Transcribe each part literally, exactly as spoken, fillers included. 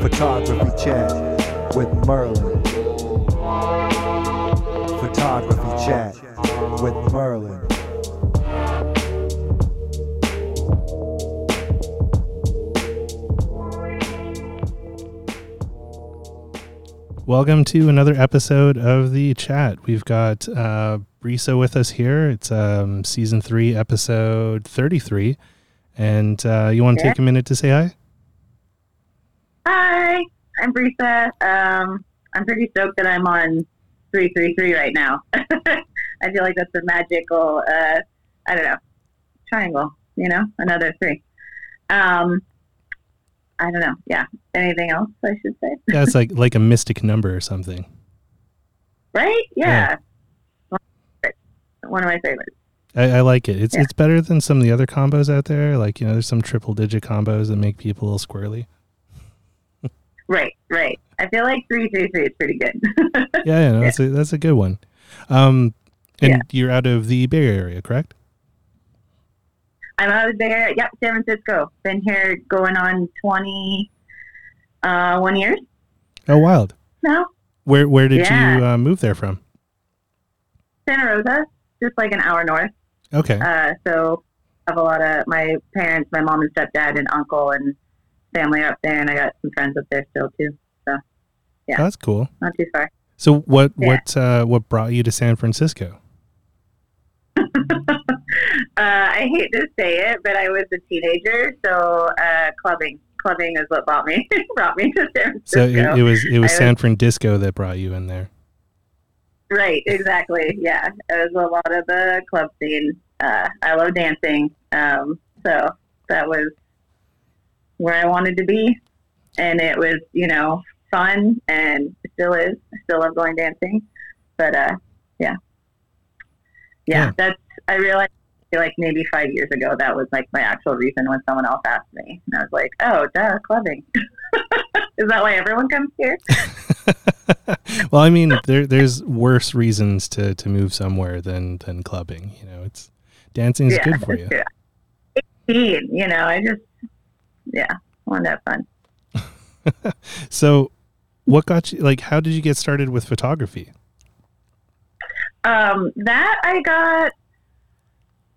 Photography Chat with Merlin. Photography Chat with Merlin. Welcome to another episode of the chat. We've got uh, Brisa with us here. It's um, season three, episode thirty-three. And uh, you want to yeah. take a minute to say hi? Hi, I'm Brisa. Um, I'm pretty stoked that I'm on three thirty-three right now. I feel like that's a magical, uh, I don't know, triangle, you know, another three. Um, I don't know. Yeah. Anything else I should say? Yeah, it's like, like a mystic number or something. Right? Yeah. yeah. One of my favorites. I, I like it. It's yeah. it's better than some of the other combos out there. Like, you know, there's some triple digit combos that make people a little squirrely. Right, right. I feel like three three three is pretty good. yeah, yeah, no, that's, yeah. A, that's a good one. Um, and yeah. you're out of the Bay Area, correct? I'm out of there. Yep, San Francisco. Been here going on twenty uh, one years. Oh, wild! No. Where Where did yeah. you uh, move there from? Santa Rosa, just like an hour north. Okay. Uh, so I have a lot of my parents, my mom and stepdad, and uncle and family up there, and I got some friends up there still too. So yeah, that's cool. Not too far. So what yeah. what uh, what brought you to San Francisco? Uh, I hate to say it, but I was a teenager, so uh, clubbing, clubbing is what brought me brought me to San Francisco. So it, it was it was I San Francisco that brought you in there, right? Exactly. Yeah, it was a lot of the club scene. Uh, I love dancing, um, so that was where I wanted to be, and it was you know fun, and it still is. I still love going dancing, but uh, yeah. yeah, yeah, that's I realized. Like maybe five years ago, that was like my actual reason when someone else asked me, and I was like, "Oh, duh, clubbing." Is that why everyone comes here? Well, I mean, there there's worse reasons to, to move somewhere than, than clubbing. You know, it's dancing is yeah, good for you. True. Indeed, you know, I just yeah, want to have fun. So, what got you? Like, how did you get started with photography? Um, that I got.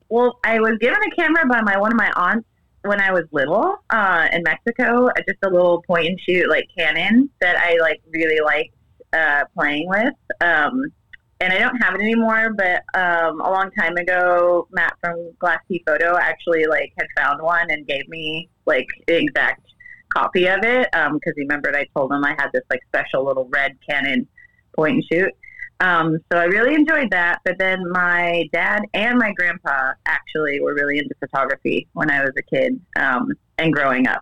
Well, I was given a camera by my one of my aunts when I was little uh, in Mexico. Just a little point and shoot like Canon that I like really liked uh, playing with, um, and I don't have it anymore. But um, a long time ago, Matt from Glass T Photo actually like had found one and gave me like the exact copy of it because um, he remembered I told him I had this like special little red Canon point and shoot. Um, so I really enjoyed that, but then my dad and my grandpa actually were really into photography when I was a kid, um, and growing up.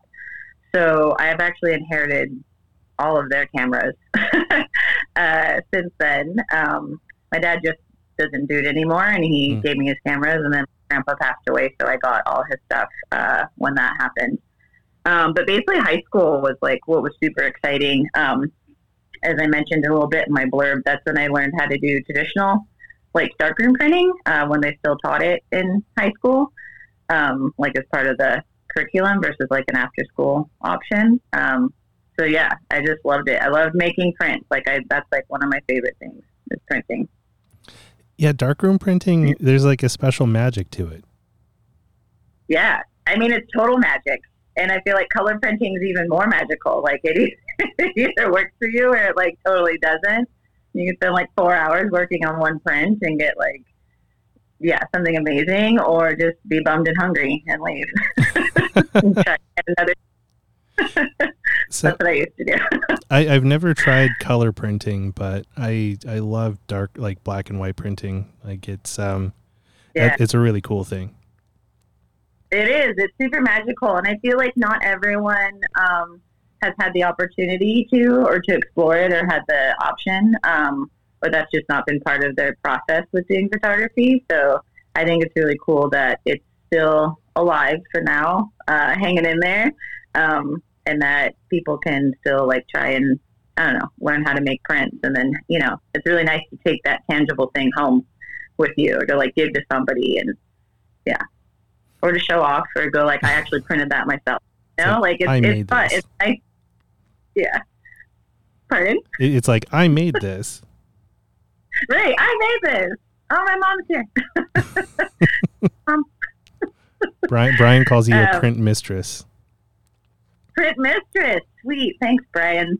So I have actually inherited all of their cameras, uh, since then. Um, my dad just doesn't do it anymore and he mm. gave me his cameras, and then my grandpa passed away. So I got all his stuff, uh, when that happened. Um, but basically high school was like, what was super exciting. Um, As I mentioned a little bit in my blurb, that's when I learned how to do traditional, like, darkroom printing, uh, when they still taught it in high school, um, like, as part of the curriculum versus, like, an after-school option. Um, so, yeah, I just loved it. I loved making prints. Like, I that's, like, one of my favorite things is printing. Yeah, darkroom printing, yeah. There's, like, a special magic to it. Yeah. I mean, it's total magic. And I feel like color printing is even more magical. Like, it is. It either works for you or it like totally doesn't. You can spend like four hours working on one print and get like, yeah, something amazing, or just be bummed and hungry and leave. and try another. So that's what I used to do. I, I've never tried color printing, but I I love dark like black and white printing. Like it's um, yeah. it, it's a really cool thing. It is. It's super magical, and I feel like not everyone. Um, has had the opportunity to, or to explore it, or had the option, um, or that's just not been part of their process with doing photography. So I think it's really cool that it's still alive for now, uh, hanging in there. Um, and that people can still like try and, I don't know, learn how to make prints. And then, you know, it's really nice to take that tangible thing home with you, or to like give to somebody, and yeah, or to show off, or go like, I actually printed that myself. You know, like, like it's, it's fun. It's nice. Yeah. Pardon? It's like, I made this. Right, I made this. Oh, my mom's here. um, Brian Brian calls you um, a print mistress. Print mistress. Sweet. Thanks, Brian.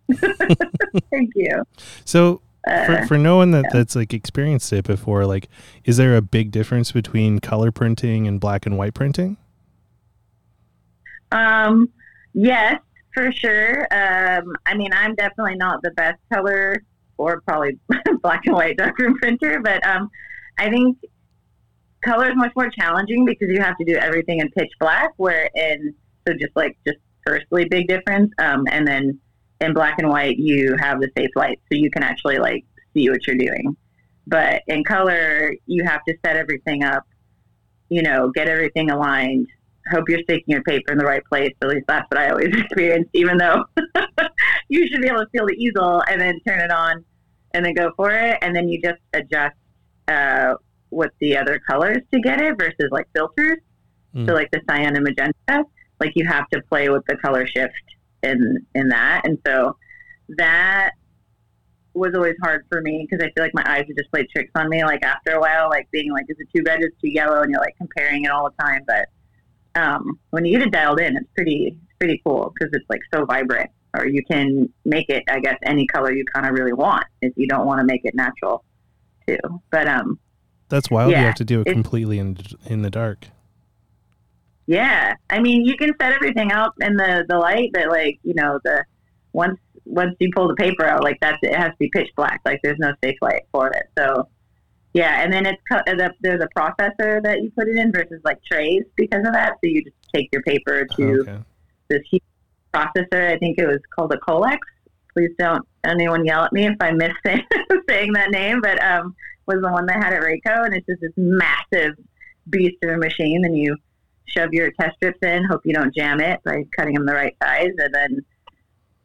Thank you. So uh, for, for no one that, yeah. that's like experienced it before, like, is there a big difference between color printing and black and white printing? Um, yes, for sure. Um, I mean, I'm definitely not the best color or probably black and white darkroom printer, but um, I think color is much more challenging because you have to do everything in pitch black, where in, so just like, just firstly, big difference. Um, and then in black and white, you have the safe light, so you can actually like see what you're doing. But in color, you have to set everything up, you know, get everything aligned, hope you're sticking your paper in the right place. At least that's what I always experience, even though you should be able to feel the easel and then turn it on and then go for it. And then you just adjust uh, with the other colors to get it versus like filters. Mm. So like the cyan and magenta, like you have to play with the color shift in, in that. And so that was always hard for me because I feel like my eyes would just play tricks on me. Like after a while, like being like, is it too red? Is it too yellow? And you're like comparing it all the time. But Um, when you get it dialed in, it's pretty, pretty cool because it's like so vibrant, or you can make it, I guess, any color you kind of really want if you don't want to make it natural too. But, um, that's wild. Yeah, you have to do it completely in, in the dark. Yeah. I mean, you can set everything out in the, the light, but like, you know, the, once, once you pull the paper out, like that's, it has to be pitch black. Like there's no safe light for it. So yeah, and then it's there's a processor that you put it in versus like trays because of that. So you just take your paper to okay. this huge processor. I think it was called a Colex. Please don't anyone yell at me if I miss saying, saying that name, but um, was the one that had at RayKo, and it's just this massive beast of a machine. And you shove your test strips in, hope you don't jam it by cutting them the right size, and then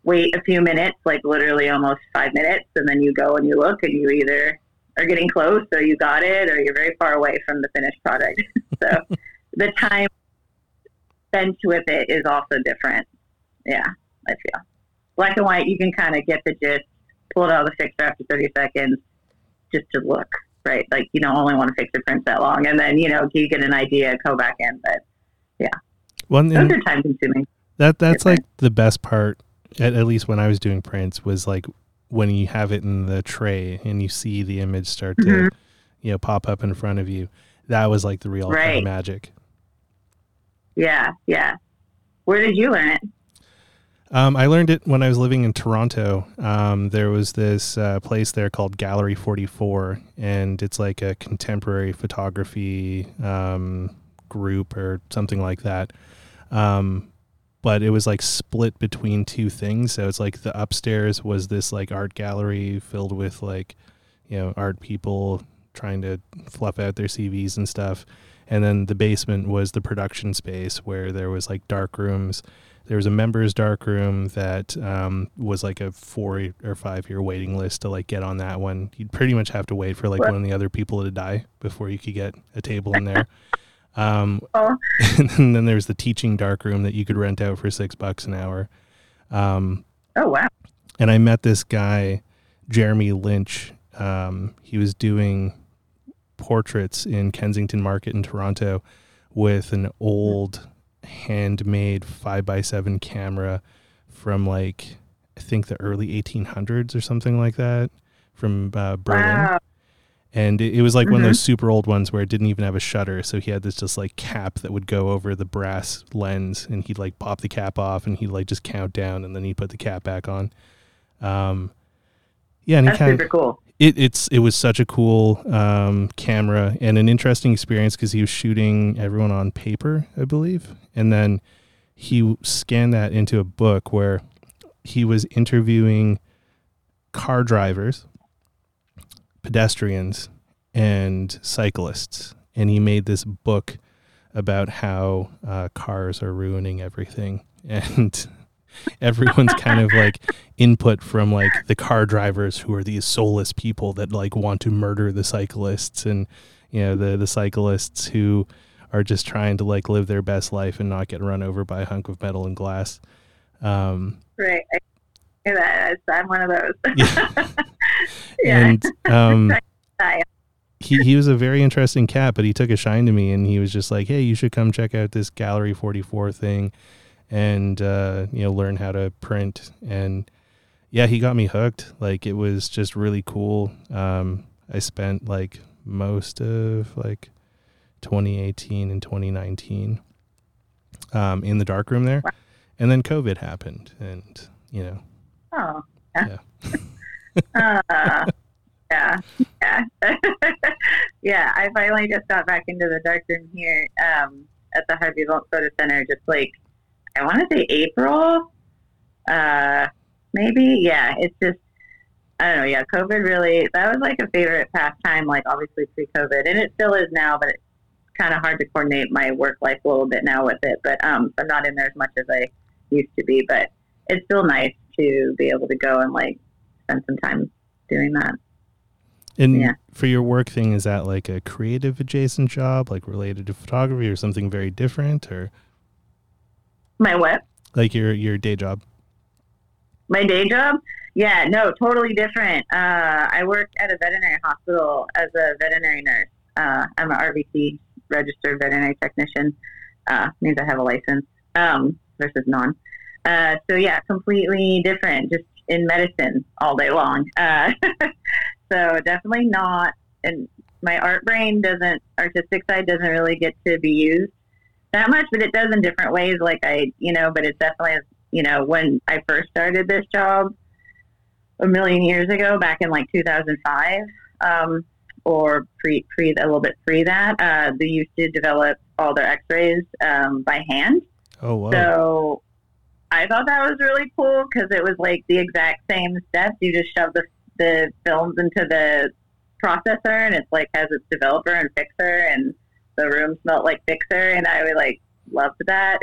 wait a few minutes, like literally almost five minutes, and then you go and you look, and you either are getting close, or you got it, or you're very far away from the finished product. So the time spent with it is also different. Yeah, I feel. Black and white, you can kind of get the gist, pull it out of the fixer after thirty seconds, just to look, right? Like, you don't only want to fix your prints that long, and then, you know, you get an idea, go back in, but yeah. Well, those are time-consuming. That That's different. Like the best part, at, at least when I was doing prints, was like, when you have it in the tray and you see the image start to, mm-hmm. you know, pop up in front of you, that was like the real right. kind of magic. Yeah. Yeah. Where did you learn it? Um, I learned it when I was living in Toronto. Um, there was this uh, place there called Gallery forty-four, and it's like a contemporary photography um, group or something like that. Um, But it was like split between two things. So it's like the upstairs was this like art gallery filled with like, you know, art people trying to fluff out their C Vs and stuff. And then the basement was the production space where there was like dark rooms. There was a members dark room that um, was like a four or five year waiting list to like get on that one. You'd pretty much have to wait for like what? one of the other people to die before you could get a table in there. Um, oh. And then there was the teaching dark room that you could rent out for six bucks an hour. Um, oh, wow. And I met this guy, Jeremy Lynch. Um, he was doing portraits in Kensington Market in Toronto with an old handmade five by seven camera from like, I think the early eighteen hundreds or something like that from, uh, Berlin. Wow. And it was like mm-hmm. one of those super old ones where it didn't even have a shutter. So he had this just like cap that would go over the brass lens, and he'd like pop the cap off and he'd like just count down, and then he'd put the cap back on. Um, yeah. And That's kinda, super cool. It, it's, it was such a cool um, camera and an interesting experience because he was shooting everyone on paper, I believe. And then he scanned that into a book where he was interviewing car drivers, pedestrians, and cyclists, and he made this book about how uh, cars are ruining everything, and everyone's kind of like input from like the car drivers, who are these soulless people that like want to murder the cyclists, and you know the the cyclists who are just trying to like live their best life and not get run over by a hunk of metal and glass. Um, right. that. I'm one of those. Yeah. Yeah. And um, he, he was a very interesting cat, but he took a shine to me, and he was just like, hey, you should come check out this Gallery forty-four thing and, uh, you know, learn how to print. And yeah, he got me hooked. Like, it was just really cool. Um, I spent like most of like twenty eighteen and twenty nineteen um, in the darkroom there. Wow. And then COVID happened, and, you know. Oh, yeah. Yeah. uh, yeah. Yeah. Yeah. I finally just got back into the darkroom here um, at the Harvey Milk Photo Center, just like, I want to say April, uh, maybe. Yeah. It's just, I don't know. Yeah. COVID really, that was like a favorite pastime, like obviously pre-COVID, and it still is now, but it's kind of hard to coordinate my work life a little bit now with it. But um, I'm not in there as much as I used to be, but it's still nice to be able to go and like spend some time doing that. And yeah. For your work thing, is that like a creative adjacent job, like related to photography, or something very different, or my what? Like your your day job. My day job? Yeah, no, totally different. Uh, I work at a veterinary hospital as a veterinary nurse. Uh, I'm an R V T registered veterinary technician. Uh, means I have a license um, versus non. Uh, so yeah, completely different, just in medicine all day long. Uh, so definitely not, and my art brain doesn't, artistic side doesn't really get to be used that much, but it does in different ways. Like I, you know, but it's definitely, you know, when I first started this job a million years ago, back in like two thousand five, um, or pre, pre a little bit pre that, uh, they used to develop all their x-rays, um, by hand. Oh, wow. So I thought that was really cool, because it was like the exact same steps. You just shove the, the films into the processor, and it's like has its developer and fixer, and the room smelled like fixer, and I would like loved that.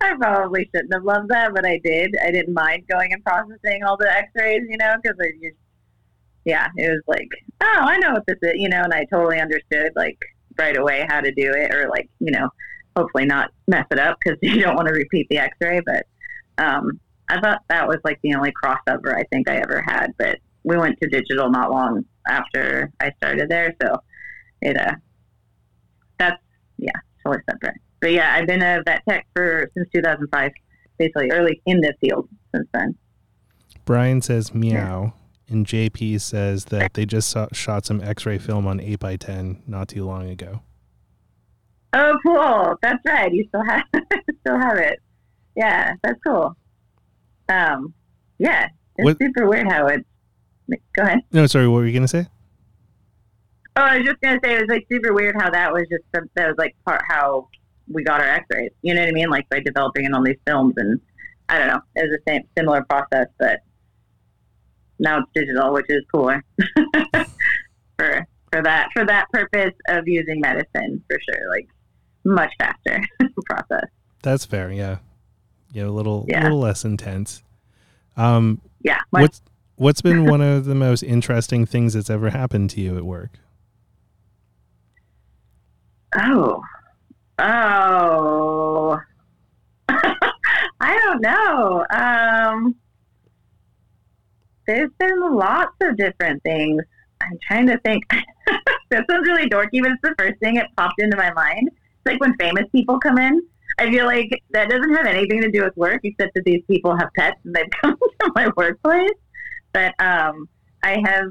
I probably shouldn't have loved that, but I did. I didn't mind going and processing all the x-rays, you know, because I just, yeah, it was like, oh, I know what this is, you know, and I totally understood like right away how to do it, or like, you know, hopefully not mess it up, because you don't want to repeat the x-ray. But um, I thought that was like the only crossover I think I ever had. But we went to digital not long after I started there. So it, uh, that's, yeah, totally separate. But yeah, I've been a vet tech for since two thousand five, basically early in the field since then. Brian says meow, yeah. And J P says that they just saw, shot some x-ray film on eight by ten not too long ago. Oh, cool. That's right. You still have, still have it. Yeah, that's cool. Um, yeah, it's what, super weird how it, go ahead. No, sorry, what were you going to say? Oh, I was just going to say, it was like super weird how that was just, some, that was like part how we got our x-rays. You know what I mean? Like by developing in all these films, and I don't know, it was the same, similar process, but now it's digital, which is cooler for, for that, for that purpose of using medicine, for sure. Like, much faster process. That's fair, yeah. You know, a little, yeah. little less intense. Um, yeah. Much. What's What's been one of the most interesting things that's ever happened to you at work? Oh, oh, I don't know. Um, there's been lots of different things. I'm trying to think. This one's really dorky, but it's the first thing that popped into my mind. It's like when famous people come in. I feel like that doesn't have anything to do with work, except that these people have pets and they've come to my workplace. But um, I have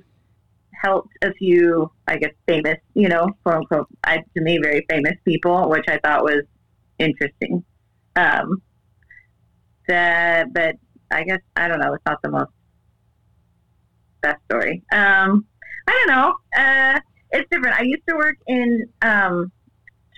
helped a few, I guess, famous, you know, quote unquote, I, to me, very famous people, which I thought was interesting. Um, the, but I guess, I don't know, it's not the most best story. Um, I don't know. Uh, it's different. I used to work in um,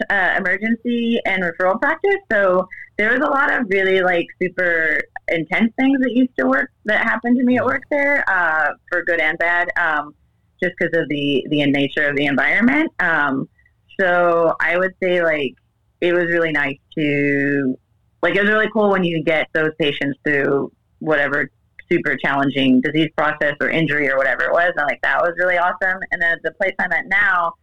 uh, emergency and referral practice. So there was a lot of really like super intense things that used to work that happened to me at work there, uh, for good and bad, um, just because of the, the nature of the environment. Um, so I would say like, it was really nice to like, it was really cool when you get those patients through whatever super challenging disease process or injury or whatever it was. And like, that was really awesome. And then the place I'm at now,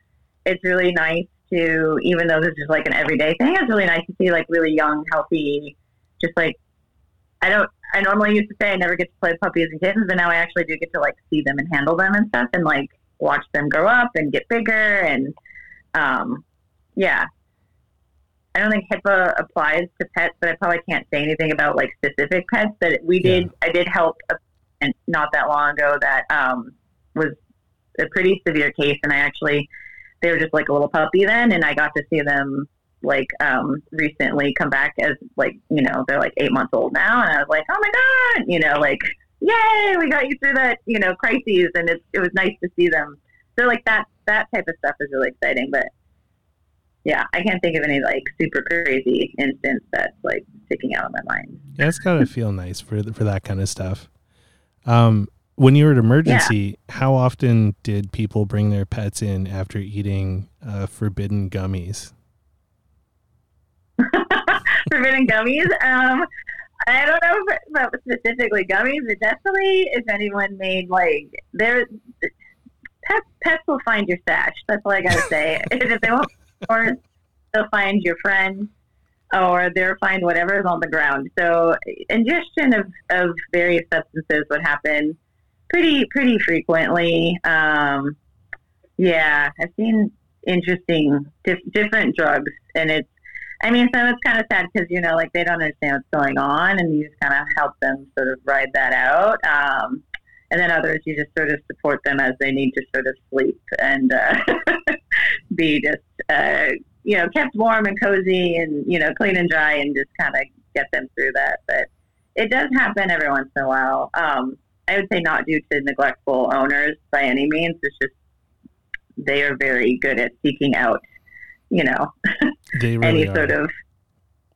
it's really nice to, even though this is like an everyday thing, it's really nice to see like really young, healthy, just like, I don't, I normally used to say I never get to play with puppies and kittens, but now I actually do get to like see them and handle them and stuff and like watch them grow up and get bigger. And, um, yeah, I don't think HIPAA applies to pets, but I probably can't say anything about like specific pets, but we did, yeah. I did help a, and not that long ago that, um, was a pretty severe case. And I actually, they were just like a little puppy then. And I got to see them like, um, recently come back as like, you know, they're like eight months old now. And I was like, oh my God, you know, like, yay, we got you through that, you know, crises. And it, it was nice to see them. So like that, that type of stuff is really exciting, but yeah, I can't think of any like super crazy instance that's like sticking out in my mind. Yeah, it's gotta feel nice for for that kind of stuff. Um, when you were at Emergency, yeah. how often did people bring their pets in after eating uh, forbidden gummies? Forbidden gummies? Um, I don't know if about specifically gummies, but definitely if anyone made like their pets, pets will find your stash. That's all I gotta say. If they won't, or they'll find your friend. Or they'll find whatever is on the ground. So ingestion of, of various substances would happen pretty pretty frequently. Um, yeah, I've seen interesting dif- different drugs, and it's I mean, so it's kind of sad because you know, like they don't understand what's going on, and you just kind of help them sort of ride that out. Um, and then others, you just sort of support them as they need to sort of sleep and uh, be just. Uh, you know, kept warm and cozy and, you know, clean and dry and just kind of get them through that. But it does happen every once in a while. Um, I would say not due to neglectful owners by any means. It's just, they are very good at seeking out, you know, really any are. sort of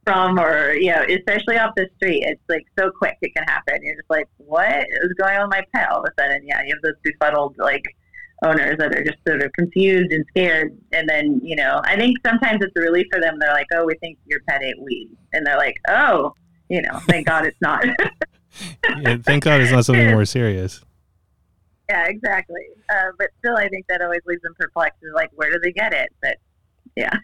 from or, you know, especially off the street. It's like so quick it can happen. You're just like, what is going on with my pet all of a sudden? Yeah. You have those befuddled, like, owners that are just sort of confused and scared. And then, you know, I think sometimes it's a relief for them. They're like, oh, we think your pet ate weed. And they're like, oh, you know, thank God it's not. Yeah, thank God it's not something more serious. Yeah, exactly. Uh, but still, I think that always leaves them perplexed. It's like, where do they get it? But yeah,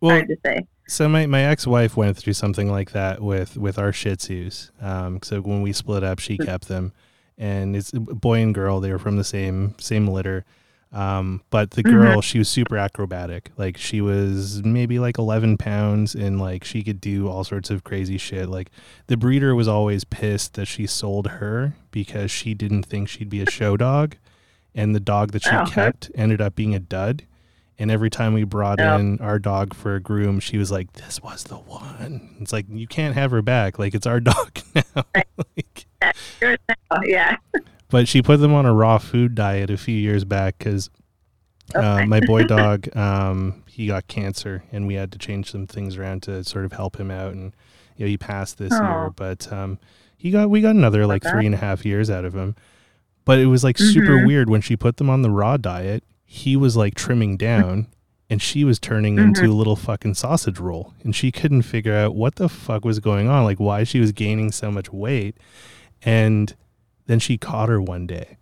well, hard to say. So my, my ex-wife went through something like that with, with our Shih Tzus. Um, so when we split up, she kept them. And it's a boy and girl. They were from the same same litter. Um, but the girl, mm-hmm. she was super acrobatic. Like she was maybe like eleven pounds and like she could do all sorts of crazy shit. Like the breeder was always pissed that she sold her because she didn't think she'd be a show dog. And the dog that she oh. kept ended up being a dud. And every time we brought oh. in our dog for a groom, she was like, this was the one. It's like, you can't have her back. Like it's our dog now. Like, yeah. yeah. But she put them on a raw food diet a few years back because uh, okay. my boy dog, um, he got cancer, and we had to change some things around to sort of help him out. And you know, he passed this Aww. year, but um, he got we got another like three and a half years out of him. But it was like mm-hmm. super weird when she put them on the raw diet. He was like trimming down, and she was turning mm-hmm. into a little fucking sausage roll, and she couldn't figure out what the fuck was going on, like why she was gaining so much weight, and. Then she caught her one day.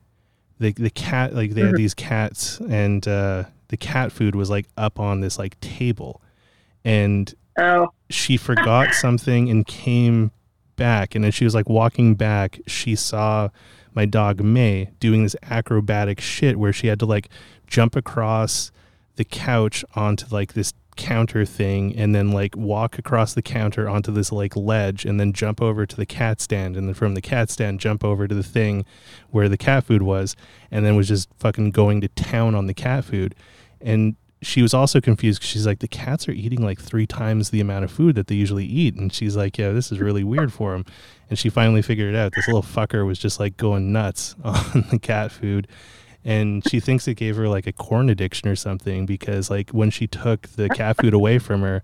The the cat, like they had these cats, and uh, the cat food was like up on this like table, and oh. she forgot something and came back. And as she was like walking back, she saw my dog May doing this acrobatic shit where she had to like jump across the couch onto like this counter thing and then like walk across the counter onto this like ledge and then jump over to the cat stand and then from the cat stand jump over to the thing where the cat food was and then was just fucking going to town on the cat food. And she was also confused because she's like, the cats are eating like three times the amount of food that they usually eat, and she's like, yeah, this is really weird for them. And she finally figured it out. This little fucker was just like going nuts on the cat food. And she thinks it gave her like a corn addiction or something, because like when she took the cat food away from her,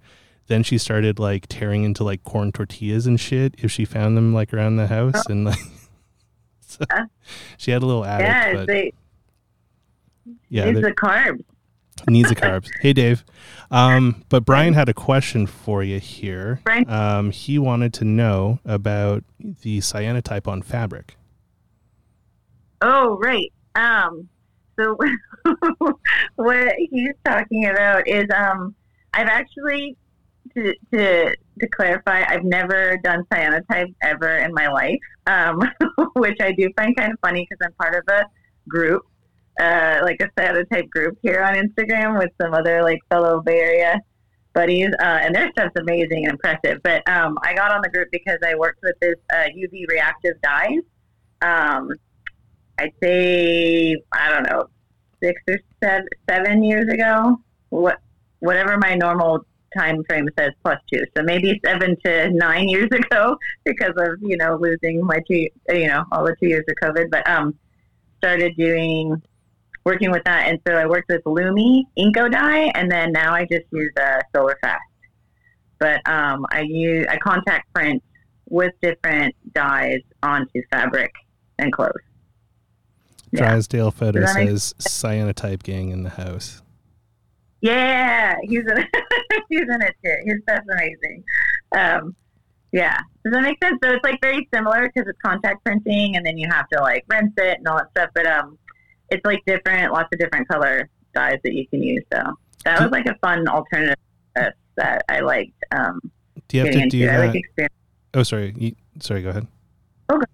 then she started like tearing into like corn tortillas and shit if she found them like around the house. Oh. And like, so yeah. she had a little addict. Yeah, but, they, yeah needs the carbs. Needs the carbs. Hey, Dave. Um, but Brian had a question for you here. Um, he wanted to know about the cyanotype on fabric. Oh, right. Um, so what he's talking about is, um, I've actually to, to to clarify, I've never done cyanotype ever in my life, um, which I do find kind of funny because I'm part of a group, uh, like a cyanotype group here on Instagram with some other like fellow Bay Area buddies, uh, and their stuff's amazing and impressive. But um, I got on the group because I worked with this uh, U V reactive dyes. Um, I'd say, I don't know, six or seven, seven years ago, what whatever my normal time frame says, plus two. So maybe seven to nine years ago, because of, you know, losing my two, you know, all the two years of COVID, but um, started doing, working with that. And so I worked with Lumi Inco dye, and then now I just use uh, Solar Fast. But um, I use, I contact print with different dyes onto fabric and clothes. Yeah. Drysdale Fetters says cyanotype gang in the house. Yeah, he's in it. He's in it too. His stuff's amazing. Um, yeah, does that make sense? So it's like very similar because it's contact printing, and then you have to like rinse it and all that stuff. But um, it's like different, lots of different color dyes that you can use. So that was like a fun alternative that I liked. Um, do you have to do that? Like oh, sorry. You, sorry, go ahead. Okay.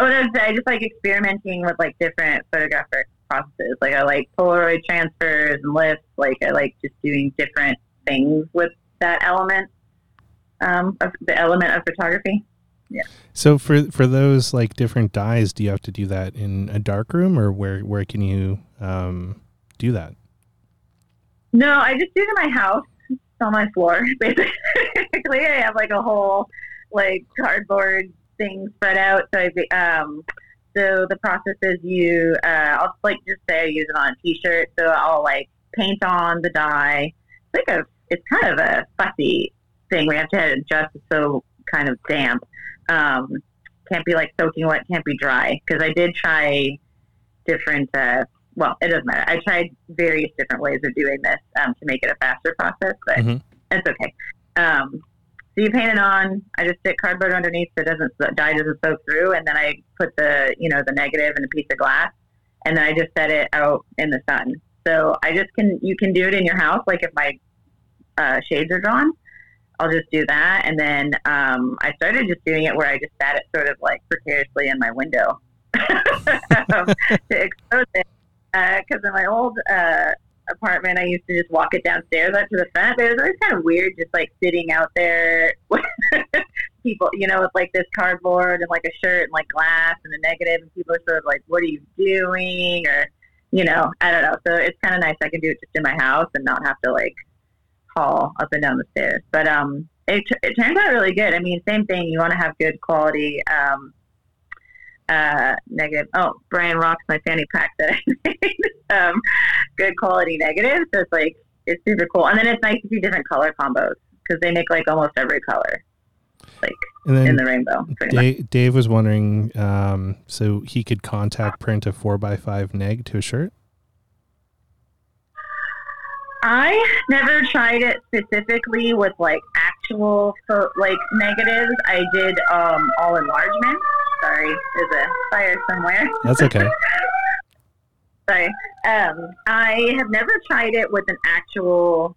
Oh, no, I just like experimenting with like different photographic processes. Like I like Polaroid transfers and lifts. Like I like just doing different things with that element, um, of the element of photography. Yeah. So for for those like different dyes, do you have to do that in a darkroom, or where where can you um, do that? No, I just do it in my house. It's on my floor, basically. I have like a whole like cardboard things spread out. So I, um, so the process is you, uh, I'll like just say I use it on a t-shirt. So I'll like paint on the dye. It's like a, it's kind of a fussy thing. We have to adjust. It's so kind of damp. Um, can't be like soaking wet. Can't be dry. Cause I did try different, uh, well, it doesn't matter. I tried various different ways of doing this, um, to make it a faster process, but mm-hmm. It's okay. Um, So you paint it on. I just stick cardboard underneath so it doesn't the dye doesn't soak through, and then I put the you know the negative in a piece of glass, and then I just set it out in the sun. So I just can you can do it in your house. Like if my uh, shades are drawn, I'll just do that, and then um, I started just doing it where I just sat it sort of like precariously in my window to expose it because uh, in my old uh, apartment I used to just walk it downstairs out to the front. But it was always kind of weird just like sitting out there with people, you know, with like this cardboard and like a shirt and like glass and a negative, and people are sort of like, what are you doing? Or, you know, I don't know. So it's kind of nice I can do it just in my house and not have to like haul up and down the stairs. But um it, it turns out really good. I mean, same thing, you want to have good quality um Uh, negative. Oh, Brian rocks my fanny pack that I made. um, good quality negative. So it's like, it's super cool. And then it's nice to see different color combos because they make like almost every color, like in the rainbow. Dave, Dave was wondering, um, so he could contact print a four by five neg to a shirt. I never tried it specifically with like actual fo- like negatives. I did um, all enlargements. Sorry, there's a fire somewhere. That's okay. Sorry. Um, I have never tried it with an actual,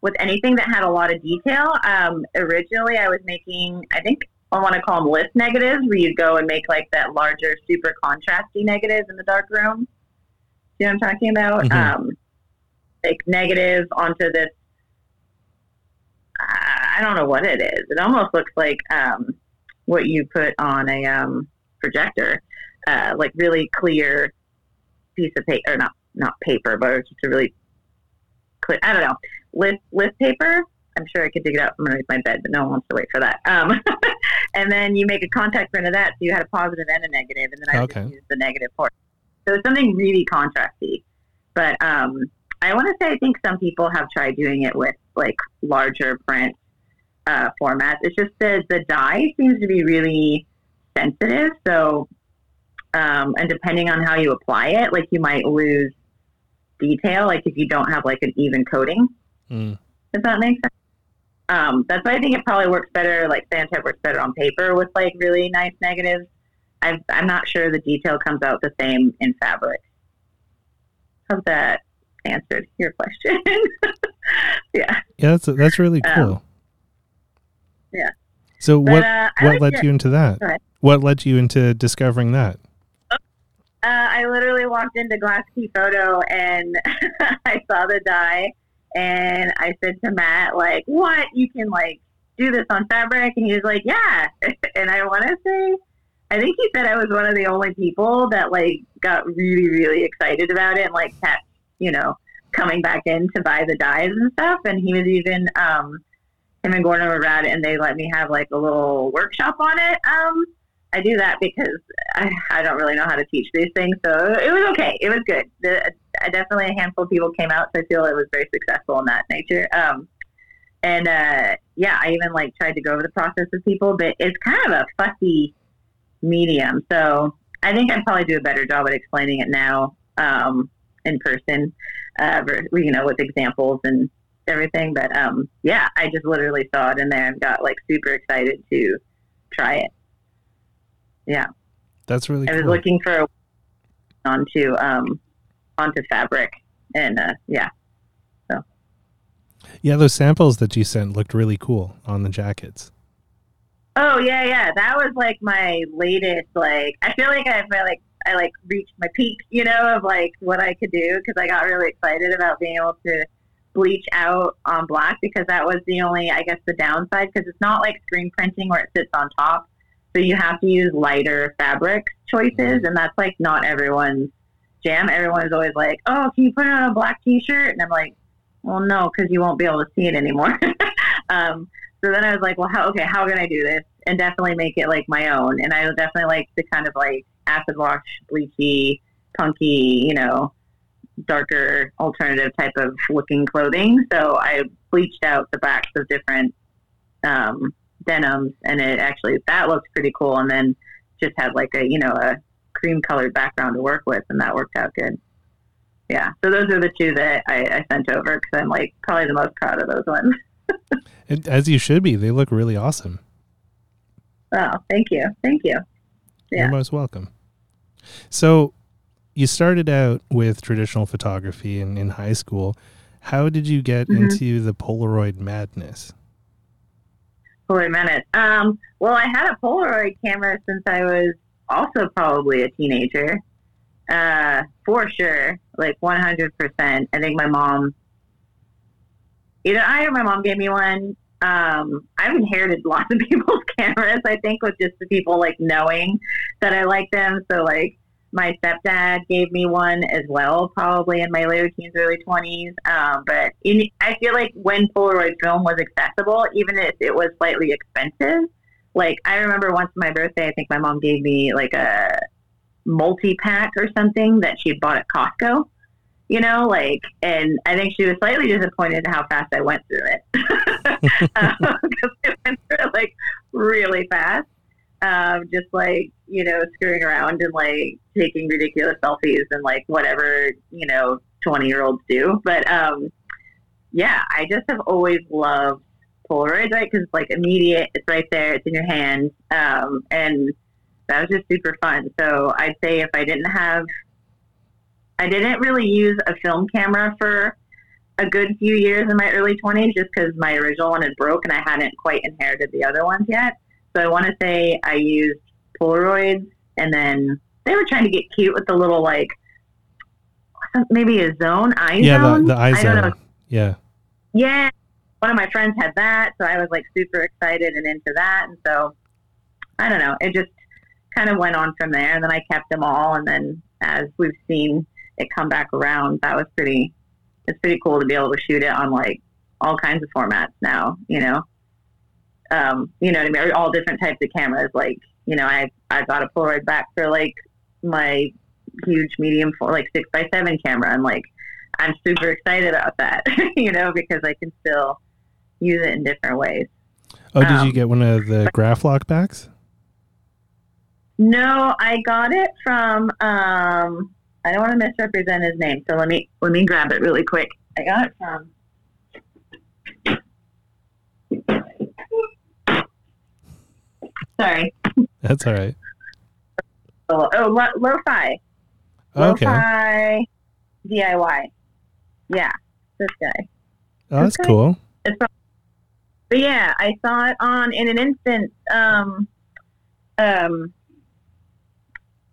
with anything that had a lot of detail. Um, originally, I was making, I think I want to call them list negatives, where you go and make like that larger, super contrasty negatives in the dark room. You know what I'm talking about? Mm-hmm. Um, like negative onto this, I don't know what it is. It almost looks like... Um, what you put on a um, projector, uh, like really clear piece of paper, or not, not paper, but it's just a really clear, I don't know, list, list paper. I'm sure I could dig it up from underneath my bed, but no one wants to wait for that. Um, and then you make a contact print of that. So you had a positive and a negative, and then I okay. just used the negative part. So it's something really contrasty, but um, I want to say, I think some people have tried doing it with like larger print Uh, formats. It's just the, the dye seems to be really sensitive. So, um, and depending on how you apply it, like you might lose detail, like if you don't have like an even coating. Mm. Does that make sense? Um, that's why I think it probably works better, like cyanotype works better on paper with like really nice negatives. I've, I'm not sure the detail comes out the same in fabric. How's that answered your question? Yeah. Yeah, that's, that's really cool. Um, Yeah. So but, what uh, what led you into that? What led you into discovering that? Uh, I literally walked into Glass T Photo and I saw the die and I said to Matt, like, what? You can, like, do this on fabric? And he was like, yeah. And I want to say, I think he said I was one of the only people that, like, got really, really excited about it and, like, kept, you know, coming back in to buy the dies and stuff. And he was even, um, him and Gordon were about it, and they let me have, like, a little workshop on it. Um, I do that because I, I don't really know how to teach these things. So it was okay. It was good. The, I definitely, a handful of people came out, so I feel it was very successful in that nature. Um, and, uh, yeah, I even, like, tried to go over the process with people, but it's kind of a fussy medium. So I think I'd probably do a better job at explaining it now, um, in person, uh, you know, with examples and everything. But, um, yeah, I just literally saw it in there and got, like, super excited to try it. Yeah. That's really I cool. I was looking for a onto, um, onto fabric and, uh, yeah. So. Yeah. Those samples that you sent looked really cool on the jackets. Oh yeah. Yeah. That was like my latest, like, I feel like I've like, I like reached my peak, you know, of like what I could do. Cause I got really excited about being able to bleach out on black, because that was the only, I guess, the downside. Cause it's not like screen printing where it sits on top. So you have to use lighter fabric choices, and that's, like, not everyone's jam. Everyone's always like, oh, can you put it on a black T-shirt? And I'm like, well, no, because you won't be able to see it anymore. um, so then I was like, well, how, okay, how can I do this? And definitely make it, like, my own. And I definitely like the kind of, like, acid wash, bleachy, punky, you know, darker alternative type of looking clothing. So I bleached out the backs of different um denims, and it actually, that looks pretty cool. And then just had like a, you know, a cream colored background to work with, and that worked out good. Yeah. So those are the two that I, I sent over, because I'm like probably the most proud of those ones. And as you should be. They look really awesome. Oh, thank you. Thank you. Yeah. You're most welcome. So you started out with traditional photography in, in high school. How did you get mm-hmm. into the Polaroid madness? Holy minute. Um, well, I had a Polaroid camera since I was also probably a teenager, uh, for sure, like one hundred percent. I think my mom, either I or my mom gave me one. Um, I've inherited lots of people's cameras, I think, with just the people, like, knowing that I like them. So, like, my stepdad gave me one as well, probably in my later teens, early twenties. Um, but in, I feel like when Polaroid film was accessible, even if it was slightly expensive, like, I remember once for my birthday, I think my mom gave me, like, a multi-pack or something that she bought at Costco, you know, like, and I think she was slightly disappointed how fast I went through it. Because um, it went through, like, really fast. Um, just like, you know, screwing around and like taking ridiculous selfies and like whatever, you know, twenty year olds do. But, um, yeah, I just have always loved Polaroids, right? Cause it's like immediate, it's right there, it's in your hand. Um, and that was just super fun. So I'd say if I didn't have, I didn't really use a film camera for a good few years in my early twenties, just cause my original one had broke and I hadn't quite inherited the other ones yet. So I want to say I used Polaroids, and then they were trying to get cute with the little, like, maybe a zone, eye yeah, zone. Yeah, the, the eye I zone. Yeah. Yeah. One of my friends had that, so I was, like, super excited and into that. And so, I don't know, it just kind of went on from there. And then I kept them all. And then as we've seen it come back around, that was pretty, it's pretty cool to be able to shoot it on, like, all kinds of formats now, you know? Um, you know what I mean? All different types of cameras. Like, you know, I, I got a Polaroid back for like my huge medium for like six by seven camera. And like, I'm super excited about that, you know, because I can still use it in different ways. Oh, did um, you get one of the but, Graflock backs? No, I got it from, um, I don't want to misrepresent his name. So let me, let me grab it really quick. I got it from, sorry. That's all right. Oh, oh lo- Lo-Fi. Okay. Lo-Fi D I Y. Yeah, this guy. Oh, that's, that's cool. It's from, But yeah, I saw it on in an instant, um, um,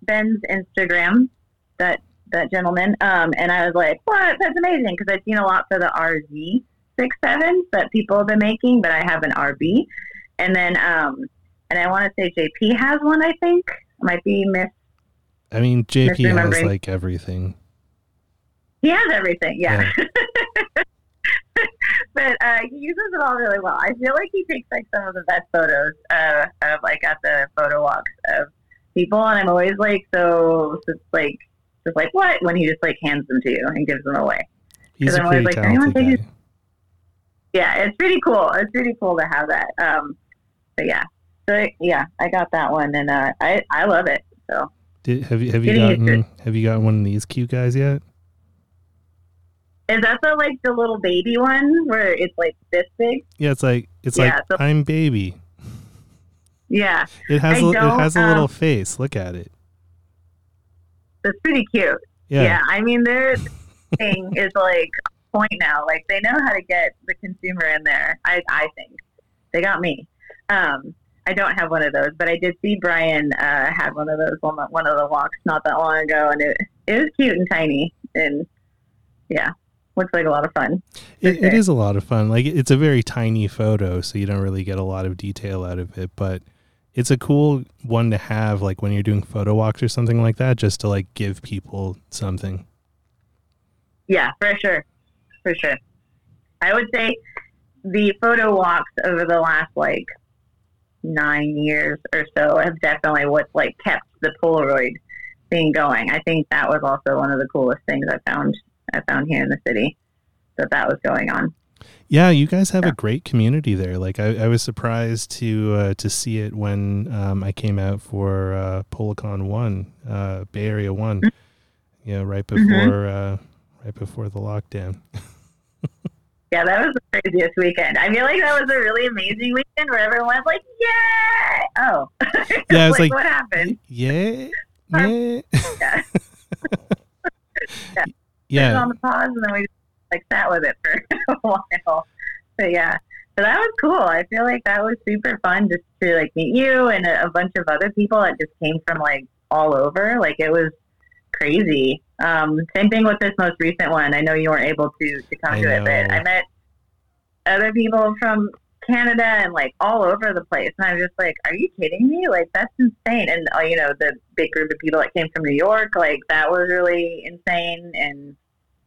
Ben's Instagram, that, that gentleman. Um, and I was like, what? That's amazing. Cause I've seen a lot for the R Z sixty-sevens that people have been making, but I have an R B. And then, um, and I want to say J P has one, I think. I might be mis. I mean, J P has like everything. He has everything. Yeah. yeah. But uh, he uses it all really well. I feel like he takes like some of the best photos uh, of like at the photo walks of people, and I'm always like so just like just like what when he just like hands them to you and gives them away. He's a I'm pretty always, talented like, guy. Yeah, it's pretty cool. It's pretty cool to have that. Um, but yeah, so yeah, I got that one, and uh, I I love it. So Did, have you have you Getting gotten have you gotten one of these cute guys yet? Is that the like the little baby one where it's like this big? Yeah, it's like it's yeah, like so, I'm baby. Yeah, it has a, it has a little um, face. Look at it. That's pretty cute. Yeah, yeah I mean their thing is like on point now. Like they know how to get the consumer in there. I I think they got me. Um, I don't have one of those, but I did see Brian uh, had one of those on one of the walks not that long ago, and it it was cute and tiny and yeah. Looks like a lot of fun. It, sure. it is a lot of fun. Like it's a very tiny photo, so you don't really get a lot of detail out of it, but it's a cool one to have like when you're doing photo walks or something like that, just to like give people something. Yeah, for sure. For sure. I would say the photo walks over the last like nine years or so have definitely what's like kept the Polaroid thing going. I think that was also one of the coolest things I found. I found here in the city that that was going on. Yeah. You guys have yeah. a great community there. Like I, I was surprised to, uh, to see it when, um, I came out for, uh, PolaCon one, uh, Bay Area one, mm-hmm. you know, right before, mm-hmm. uh, right before the lockdown. Yeah. That was the craziest weekend. I feel like that was a really amazing weekend where everyone's like, yeah. Oh, yeah. I was like, like, what happened? Yeah. Yeah. yeah. yeah. Yeah. On the pause, and then we just, like sat with it for a while. But yeah, so that was cool. I feel like that was super fun just to like meet you and a, a bunch of other people that just came from like all over. Like it was crazy. Um, same thing with this most recent one. I know you weren't able to to come I to know. it, but I met other people from Canada and like all over the place. And I was just like, "Are you kidding me? Like that's insane!" And uh, you know, the big group of people that came from New York, like that was really insane and.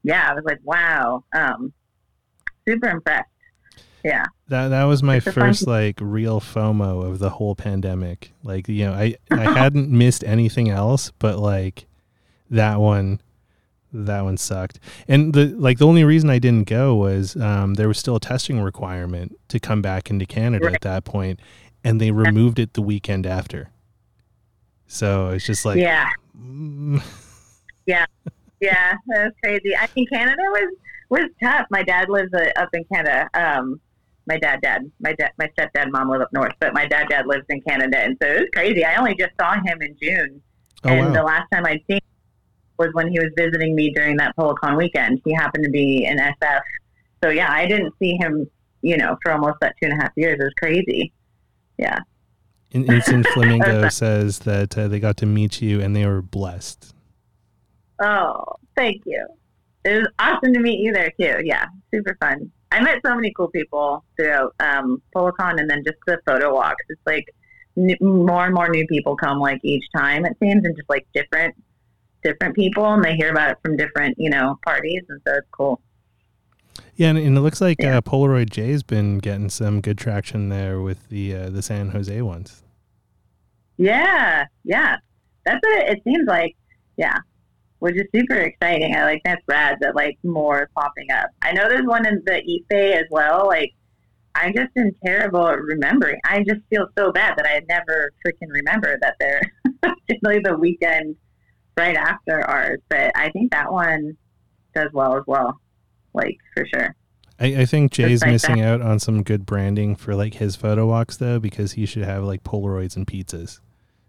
Yeah, I was like, wow, um, super impressed. Yeah, that that was my first fun. like real FOMO of the whole pandemic. Like, you know, I, I hadn't missed anything else, but like that one, that one sucked. And the like the only reason I didn't go was um, there was still a testing requirement to come back into Canada right. at that point, and they removed it the weekend after. So it's just like, yeah, mm. yeah. Yeah, that was crazy. I think Canada was, was tough. My dad lives uh, up in Canada. Um, my dad, dad, my dad, my stepdad, mom live up north, but my dad, dad lives in Canada, and so it was crazy. I only just saw him in June, oh, and wow. the last time I'd seen him was when he was visiting me during that PolaCon weekend. He happened to be in S F, so yeah, I didn't see him, you know, for almost that two and a half years. It was crazy. Yeah. And Instant Flamingo says that uh, they got to meet you, and they were blessed. Oh, thank you. It was awesome to meet you there too. Yeah, super fun. I met so many cool people throughout um, PolaCon and then just the photo walks. It's like new, more and more new people come like each time it seems, and just like different, different people, and they hear about it from different, you know, parties, and so it's cool. Yeah, and, and it looks like yeah. uh, Polaroid J's been getting some good traction there with the uh, the San Jose ones. Yeah, yeah, that's what it, it seems like. Yeah. Which is super exciting. I like that's rad that like more is popping up. I know there's one in the Ife as well. Like I just am terrible at remembering. I just feel so bad that I never freaking remember that they're generally the weekend right after ours. But I think that one does well as well. Like for sure. I, I think Jay's like missing that. out on some good branding for like his photo walks though, because he should have like Polaroids and pizzas.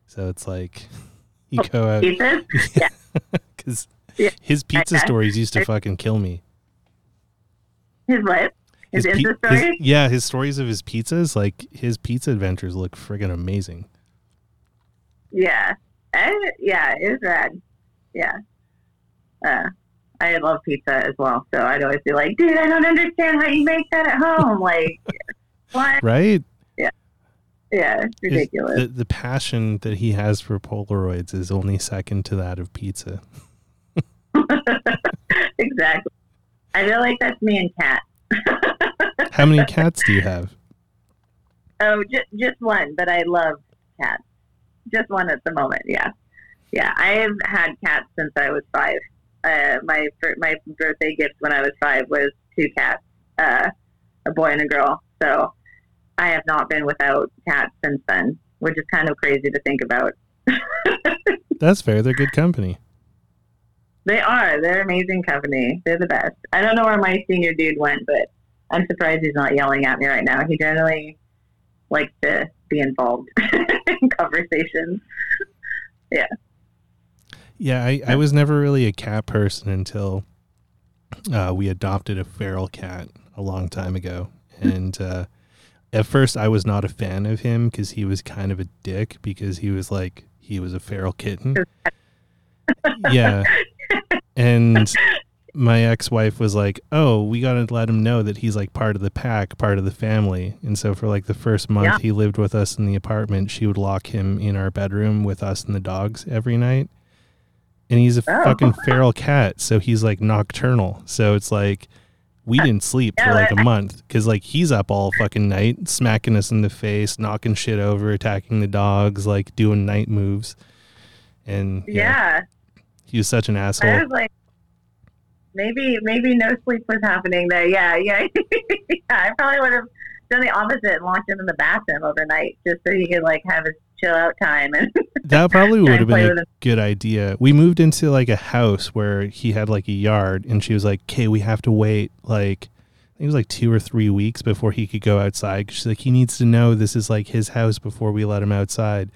So it's like you oh, go out. Pizzas? Yeah. His, yeah, his pizza stories used to fucking kill me. His what? his, his Insta pe- stories? His, yeah, his stories of his pizzas. Like, his pizza adventures look friggin' amazing. Yeah. I, yeah, it was rad. Yeah. Uh, I love pizza as well, so I'd always be like, dude, I don't understand how you make that at home. Like, what? Right? Yeah. Yeah, it's ridiculous. The, the passion that he has for Polaroids is only second to that of pizza. Exactly. I feel like that's me and Kat. How many cats do you have? Oh, just, just one, but I love cats. Just one at the moment, yeah. Yeah, I have had cats since I was five. Uh, my my birthday gift when I was five was two cats, uh, a boy and a girl. So I have not been without cats since then, which is kind of crazy to think about. That's fair. They're good company. They are. They're amazing company. They're the best. I don't know where my senior dude went, but I'm surprised he's not yelling at me right now. He generally likes to be involved in conversations. Yeah. Yeah, I, I was never really a cat person until uh, we adopted a feral cat a long time ago. And uh, at first I was not a fan of him because he was kind of a dick, because he was like, he was a feral kitten. Yeah. And my ex-wife was like, oh, we got to let him know that he's like part of the pack, part of the family. And so for like the first month yeah. he lived with us in the apartment, she would lock him in our bedroom with us and the dogs every night. And he's a oh. fucking feral cat, so he's like nocturnal. So it's like we didn't sleep yeah, for like a month because like he's up all fucking night, smacking us in the face, knocking shit over, attacking the dogs, like doing night moves. And yeah, yeah. he was such an asshole. I was like, maybe, maybe no sleep was happening there. Yeah, yeah, yeah. I probably would have done the opposite and locked him in the bathroom overnight just so he could like have his chill out time. And that probably would have been a good idea. We moved into like a house where he had like a yard, and she was like, okay, we have to wait like, I think it was like two or three weeks before he could go outside. She's like, he needs to know this is like his house before we let him outside.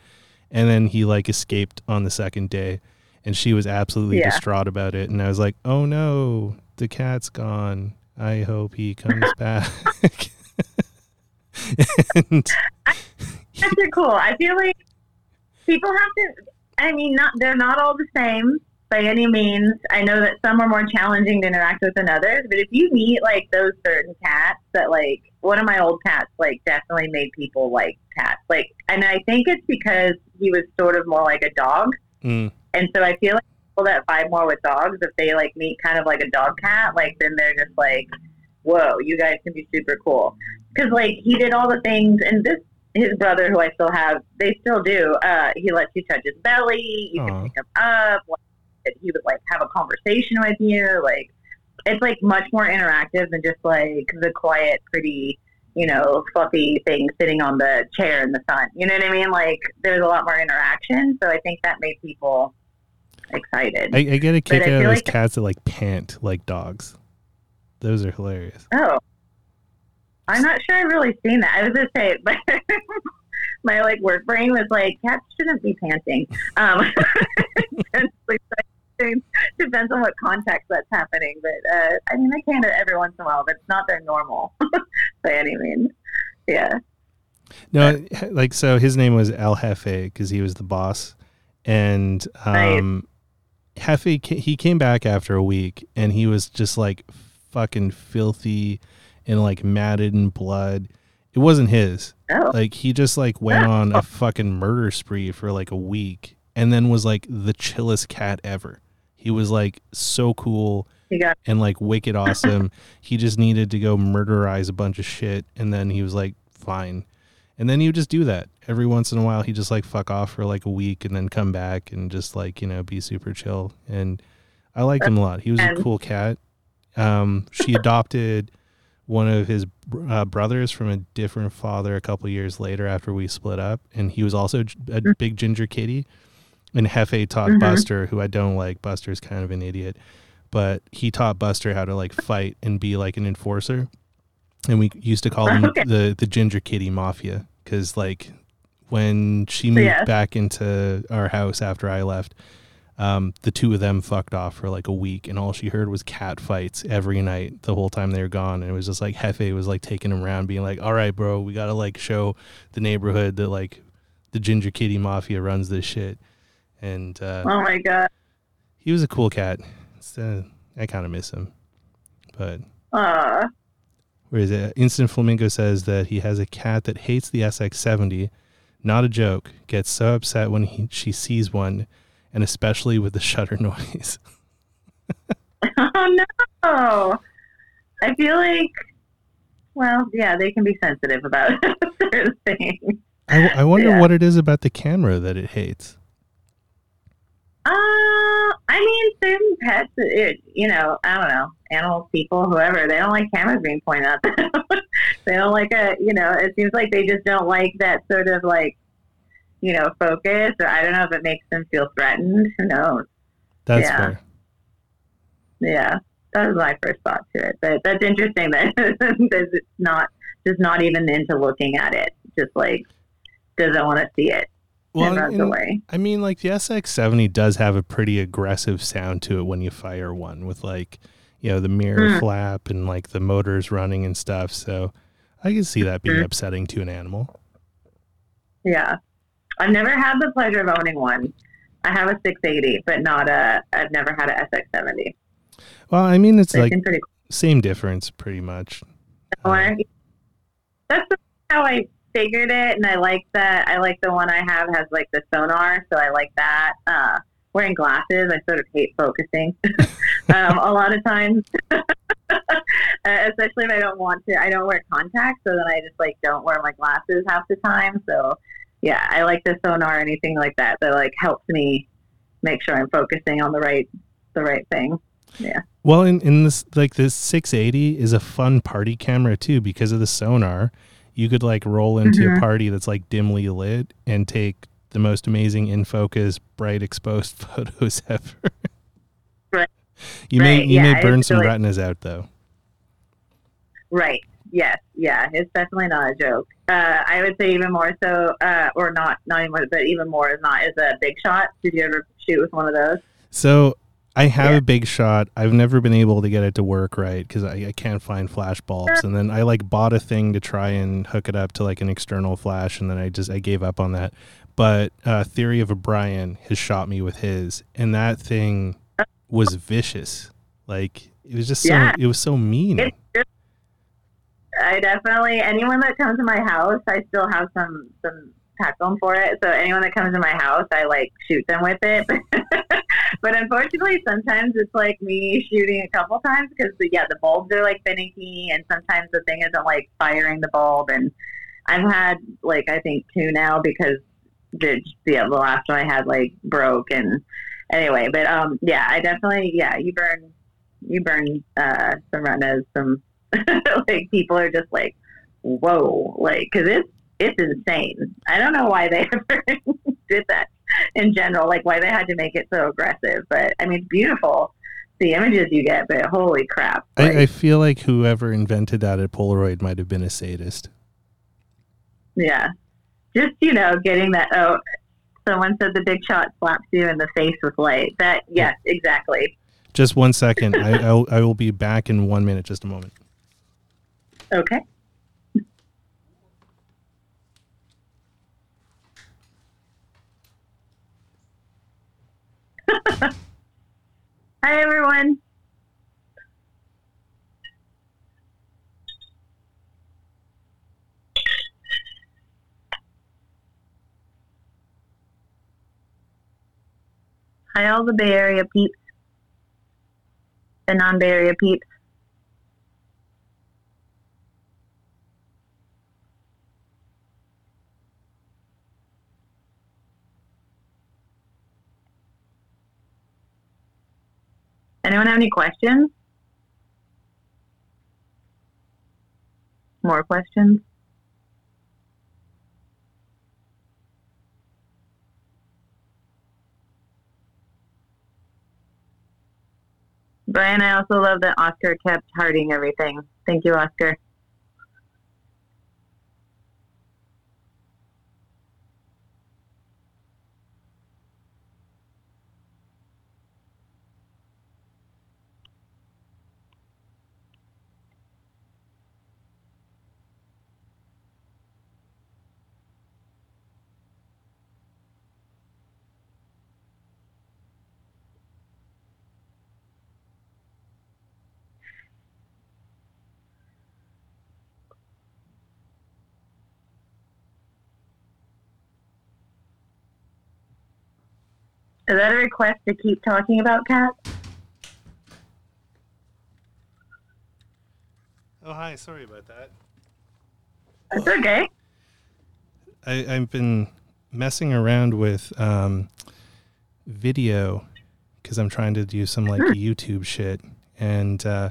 And then he like escaped on the second day, and she was absolutely yeah. distraught about it. And I was like, oh no, the cat's gone. I hope he comes back. And cats are cool. I feel like people have to, I mean, not they're not all the same by any means. I know that some are more challenging to interact with than others, but if you meet like those certain cats that like, one of my old cats like definitely made people like cats. Like, and I think it's because he was sort of more like a dog. Mm. And so I feel like people that vibe more with dogs, if they like meet kind of like a dog cat, like then they're just like, whoa, you guys can be super cool. Because like he did all the things, and this his brother, who I still have, they still do. Uh, he lets you touch his belly. You Aww. Can pick him up. Like, he would like have a conversation with you. Like it's like much more interactive than just like the quiet, pretty, you know, fluffy thing sitting on the chair in the sun. You know what I mean? Like there's a lot more interaction. So I think that made people excited. I, I get a kick out of those like cats that like pant like dogs. Those are hilarious. Oh. I'm not sure I've really seen that. I was going to say, but my like work brain was like, cats shouldn't be panting. Um, depends on what context that's happening. But uh, I mean, they can every once in a while. That's not their normal by any means. Yeah. No, but, like, so his name was El Jefe because he was the boss. And um, right. Jefe, he came back after a week, and he was just like fucking filthy and like matted in blood. It wasn't his. Oh. Like he just like went on a fucking murder spree for like a week, and then was like the chillest cat ever. He was like so cool got- and like wicked awesome. He just needed to go murderize a bunch of shit, and then he was like fine. And then he would just do that every once in a while. He just like fuck off for like a week and then come back and just like, you know, be super chill. And I liked him a lot. He was a cool cat. Um, she adopted one of his uh, brothers from a different father a couple years later after we split up. And he was also a big ginger kitty, and Jefe taught mm-hmm. Buster, who I don't like. Buster's kind of an idiot, but he taught Buster how to like fight and be like an enforcer. And we used to call him okay. the, the ginger kitty mafia. Cause like when she moved yeah. back into our house after I left, Um, the two of them fucked off for like a week, and all she heard was cat fights every night the whole time they were gone. And it was just like Hefe was like taking him around being like, all right, bro, we got to like show the neighborhood that like the Ginger Kitty Mafia runs this shit. And uh, oh my God, he was a cool cat. Uh, I kind of miss him. But uh. Where is it? Instant Flamingo says that he has a cat that hates the S X seventy. Not a joke. Gets so upset when he, she sees one, and especially with the shutter noise. Oh, no. I feel like, well, yeah, they can be sensitive about certain things. I, I wonder yeah. what it is about the camera that it hates. Uh, I mean, certain pets, it, you know, I don't know, animals, people, whoever, they don't like cameras being pointed at them. They don't like a, you know, it seems like they just don't like that sort of like, you know, focus, or I don't know if it makes them feel threatened. Who knows? That's yeah. fair. Yeah, that was my first thought to it. But that's interesting that it's not, just not even into looking at it, just like doesn't want to see it. Well, and and, away. I mean, like the S X seventy does have a pretty aggressive sound to it when you fire one, with like, you know, the mirror mm. flap and like the motors running and stuff. So I can see that being mm. upsetting to an animal. Yeah. I've never had the pleasure of owning one. I have a six eighty, but not a, I've never had an S X seventy. Well, I mean, it's, it's like pretty cool. Same difference pretty much. Or, um, that's how I figured it, and I like that. I like the one I have has like the sonar, so I like that. Uh, wearing glasses, I sort of hate focusing um, a lot of times, uh, especially if I don't want to. I don't wear contacts, so then I just like don't wear my glasses half the time. So yeah, I like the sonar or anything like that that like helps me make sure I'm focusing on the right the right thing. Yeah. Well, in in this like this six eighty is a fun party camera too because of the sonar. You could like roll into mm-hmm. a party that's like dimly lit and take the most amazing in focus, bright exposed photos ever. Right. You right. may you yeah, may burn some like, retinas out though. Right. Yes. Yeah. It's definitely not a joke. Uh, I would say even more so, uh, or not not even, but even more is not is a big shot. Did you ever shoot with one of those? So I have yeah. a big shot. I've never been able to get it to work right because I, I can't find flash bulbs. And then I like bought a thing to try and hook it up to like an external flash, and then I just I gave up on that. But uh, Theory of O'Brien has shot me with his, and that thing was vicious. Like it was just so yeah. it was so mean. It's just, I definitely anyone that comes to my house, I still have some some tack on for it. So anyone that comes to my house, I like shoot them with it. But unfortunately, sometimes it's like me shooting a couple times because, yeah, the bulbs are like finicky, and sometimes the thing isn't like firing the bulb. And I've had like, I think two now because the, yeah, the last one I had like broke. And anyway, but um, yeah, I definitely, yeah, you burn, you burn uh, some retinas. Some like people are just like, whoa, like, because it's, it's insane. I don't know why they ever did that. In general, like why they had to make it so aggressive, but I mean, it's beautiful the images you get, but holy crap! Like, I, I feel like whoever invented that at Polaroid might have been a sadist. Yeah, just you know, getting that. Oh, someone said the big shot slaps you in the face with light. That yes, yeah. exactly. Just one second. I I'll, I will be back in one minute. Just a moment. Okay. Hi everyone. Hi all the Bay Area peeps and non-Bay Area peeps. Anyone have any questions? More questions? Brian, I also love that Oscar kept hearting everything. Thank you, Oscar. Is that a request to keep talking about cats? Oh, hi. Sorry about that. That's okay. I, I've been messing around with um, video because I'm trying to do some like YouTube shit. And uh,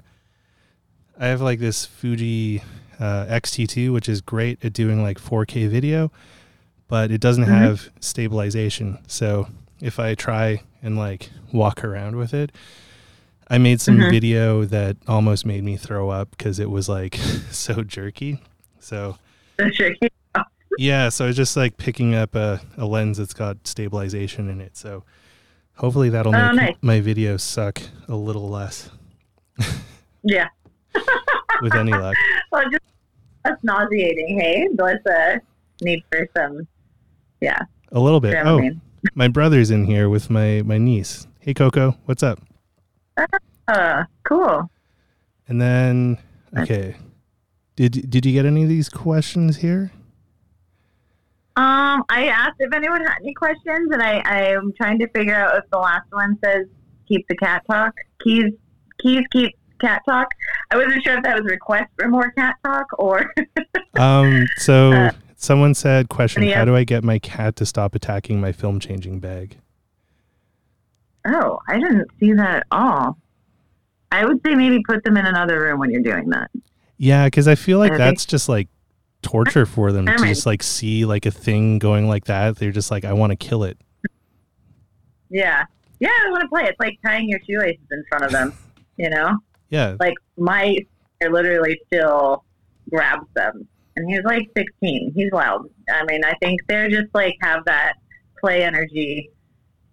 I have like this Fuji uh, X T two, which is great at doing like four K video, but it doesn't mm-hmm. have stabilization. So if I try and like walk around with it, I made some mm-hmm. video that almost made me throw up because it was like so jerky. So, so jerky. Yeah, so I was just like picking up a, a lens that's got stabilization in it. So hopefully that'll make oh, nice. my video suck a little less. Yeah. With any luck. Well, just, that's nauseating, hey? Let's uh, need for some, yeah. A little bit. Oh, my brother's in here with my, my niece. Hey, Coco, what's up? Uh, cool. And then, okay. Did, did you get any of these questions here? Um, I asked if anyone had any questions, and I, I'm trying to figure out if the last one says keep the cat talk. Keys, keys keep cat talk. I wasn't sure if that was a request for more cat talk or... um. So uh, someone said, question, how do I get my cat to stop attacking my film-changing bag? Oh, I didn't see that at all. I would say maybe put them in another room when you're doing that. Yeah, because I feel like I that's think- just like torture for them to just like see like a thing going like that. They're just like, I want to kill it. Yeah. Yeah, I want to play. It's like tying your shoelaces in front of them, you know? Yeah. Like my sister literally still grabs them. And he's like sixteen. He's wild. I mean, I think they're just like have that play energy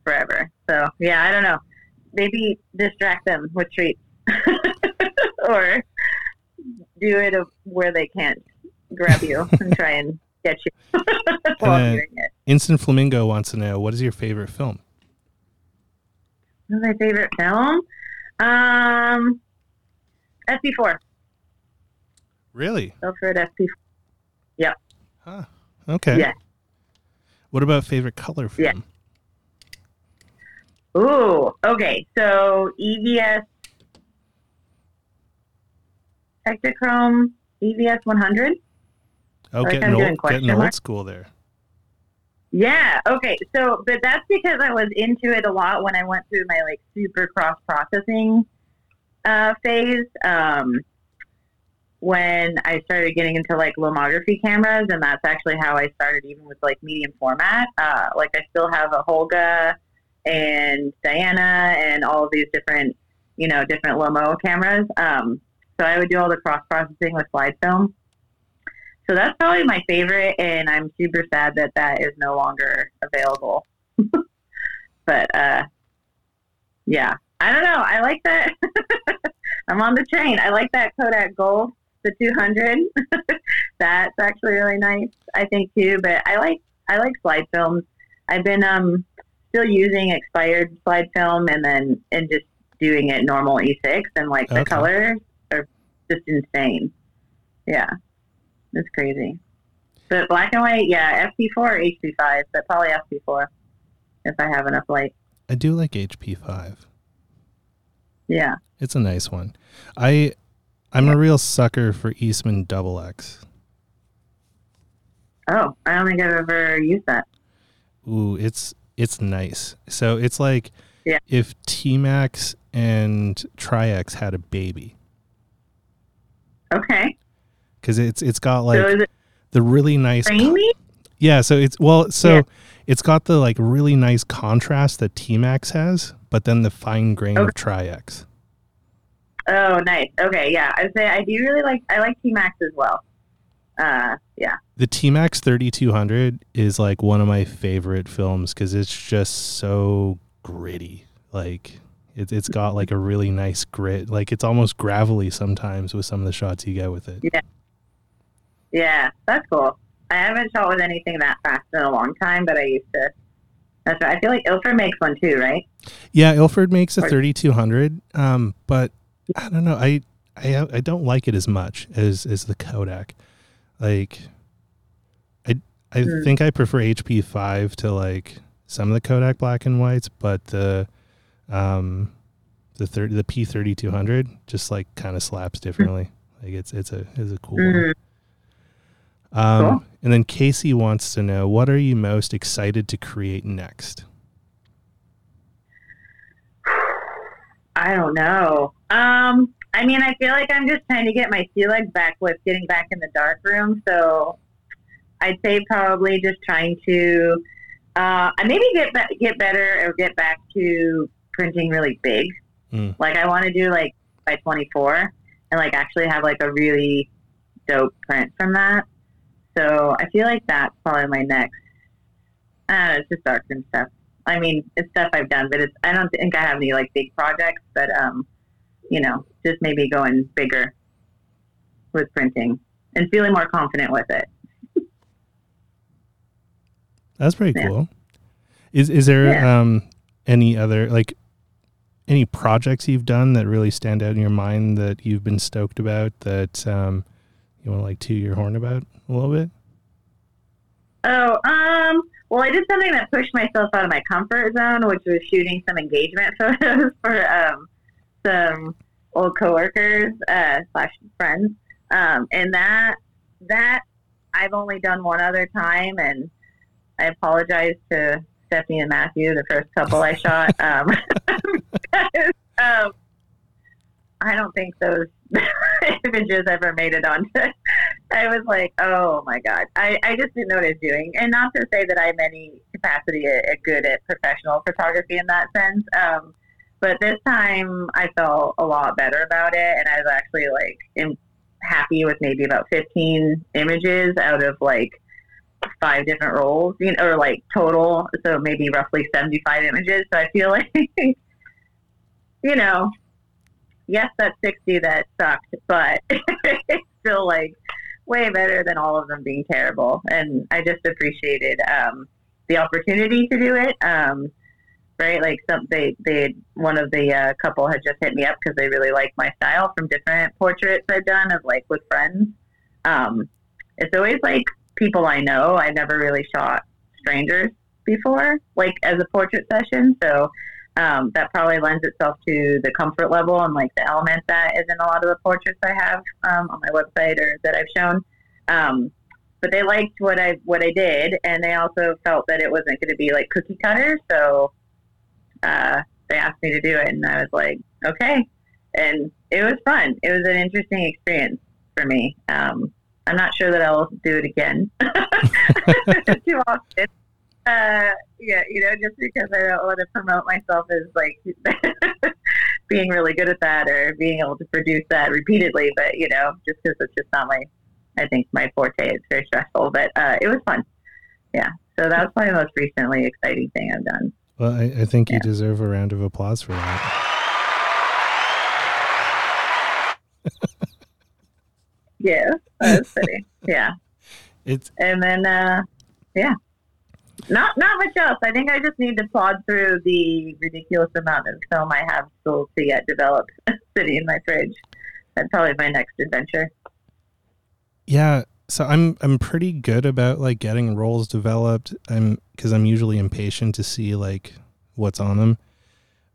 forever. So, yeah, I don't know. Maybe distract them with treats or do it where they can't grab you and try and get you while uh, hearing it. Instant Flamingo wants to know, what is your favorite film? What's my favorite film? Um, F P four. Really? Go for it, F P four. Yep. Huh. Okay. Yeah. What about favorite color film? Yeah. Ooh, okay. So E V S Ektachrome E V S one hundred. Oh, like getting, old, getting old school there. Yeah, okay. So, but that's because I was into it a lot when I went through my, like, super cross-processing uh, phase. Um, when I started getting into, like, lomography cameras, and that's actually how I started even with, like, medium format. Uh, like, I still have a Holga and Diana and all of these different, you know, different Lomo cameras. Um, so I would do all the cross-processing with slide film. So that's probably my favorite, and I'm super sad that that is no longer available. But, uh, yeah. I don't know. I like that. I'm on the train. I like that Kodak Gold, the two hundred. That's actually really nice, I think, too. But I like I like slide films. I've been um, still using expired slide film and then and just doing it normal E six, and, like, the okay. colors are just insane. Yeah. It's crazy. But black and white, yeah, F P four or H P five, but probably F P four if I have enough light. I do like H P five. Yeah. It's a nice one. I, I'm yeah. a real sucker for Eastman Double X. Oh, I don't think I've ever used that. Ooh, it's it's nice. So it's like yeah. if T-Max and Tri-X had a baby. Okay. Because it's it's got like so it the really nice, co- yeah. So it's well, so yeah. it's got the like really nice contrast that T-Max has, but then the fine grain okay. of Tri-X. Oh, nice. Okay, yeah. I say I do really like I like T-Max as well. Uh, yeah. The T-Max thirty-two hundred is like one of my favorite films because it's just so gritty. Like it's it's got like a really nice grit. Like it's almost gravelly sometimes with some of the shots you get with it. Yeah. Yeah, that's cool. I haven't shot with anything that fast in a long time, but I used to. That's right. I feel like Ilford makes one too, right? Yeah, Ilford makes a thirty-two hundred, um, but I don't know. I, I I don't like it as much as as the Kodak. Like, I I mm. think I prefer H P five to like some of the Kodak black and whites, but the um, the thirty the P thirty-two hundred just like kind of slaps differently. Like it's it's a it's a cool one. Um, and then Casey wants to know, what are you most excited to create next? I don't know. Um, I mean, I feel like I'm just trying to get my sea leg back with getting back in the dark room. So I'd say probably just trying to, uh, maybe get, be- get better or get back to printing really big. Mm. Like I want to do like by twenty-four and like actually have like a really dope print from that. So I feel like that's probably my next, I don't know, it's just darkroom stuff. I mean, it's stuff I've done, but it's, I don't think I have any like big projects, but, um, you know, just maybe going bigger with printing and feeling more confident with it. That's pretty yeah. cool. Is, is there, yeah. um, any other, like any projects you've done that really stand out in your mind that you've been stoked about that, um, you want to like toot your horn about a little bit? Oh, um, well, I did something that pushed myself out of my comfort zone, which was shooting some engagement photos for um, some old coworkers uh, slash friends. Um, and that that I've only done one other time, and I apologize to Stephanie and Matthew, the first couple I shot. Um, because, um, I don't think those images ever made it onto it. I was like, oh my God. I, I just didn't know what I was doing. And not to say that I'm in any capacity a, a good at professional photography in that sense. Um, but this time I felt a lot better about it. And I was actually like in, happy with maybe about fifteen images out of like five different roles, you know, or like total. So maybe roughly seventy-five images. So I feel like, you know, yes, that's sixty that sucked, but it's still like way better than all of them being terrible. And I just appreciated um, the opportunity to do it. Um, right. Like some, they, they, one of the uh, couple had just hit me up cause they really liked my style from different portraits I've done of like with friends. Um, it's always like people I know. I never really shot strangers before, like as a portrait session. So Um, that probably lends itself to the comfort level and like the element that is in a lot of the portraits I have um, on my website or that I've shown. Um, but they liked what I what I did, and they also felt that it wasn't going to be like cookie cutter. So uh, they asked me to do it, and I was like, okay. And it was fun. It was an interesting experience for me. Um, I'm not sure that I'll do it again too often. Uh, yeah, you know, just because I don't want to promote myself as like being really good at that or being able to produce that repeatedly, but you know, just because it's just not my, I think my forte. It's very stressful, but uh, it was fun. Yeah, so that was probably the most recently exciting thing I've done. Well, I, I think yeah. you deserve a round of applause for that. Yeah, that was pretty. Yeah, it's and then uh, yeah. Not not much else. I think I just need to plod through the ridiculous amount of film I have still to yet develop sitting in my fridge. That's probably my next adventure. Yeah, so I'm I'm pretty good about like getting roles developed. I'm because I'm usually impatient to see like what's on them.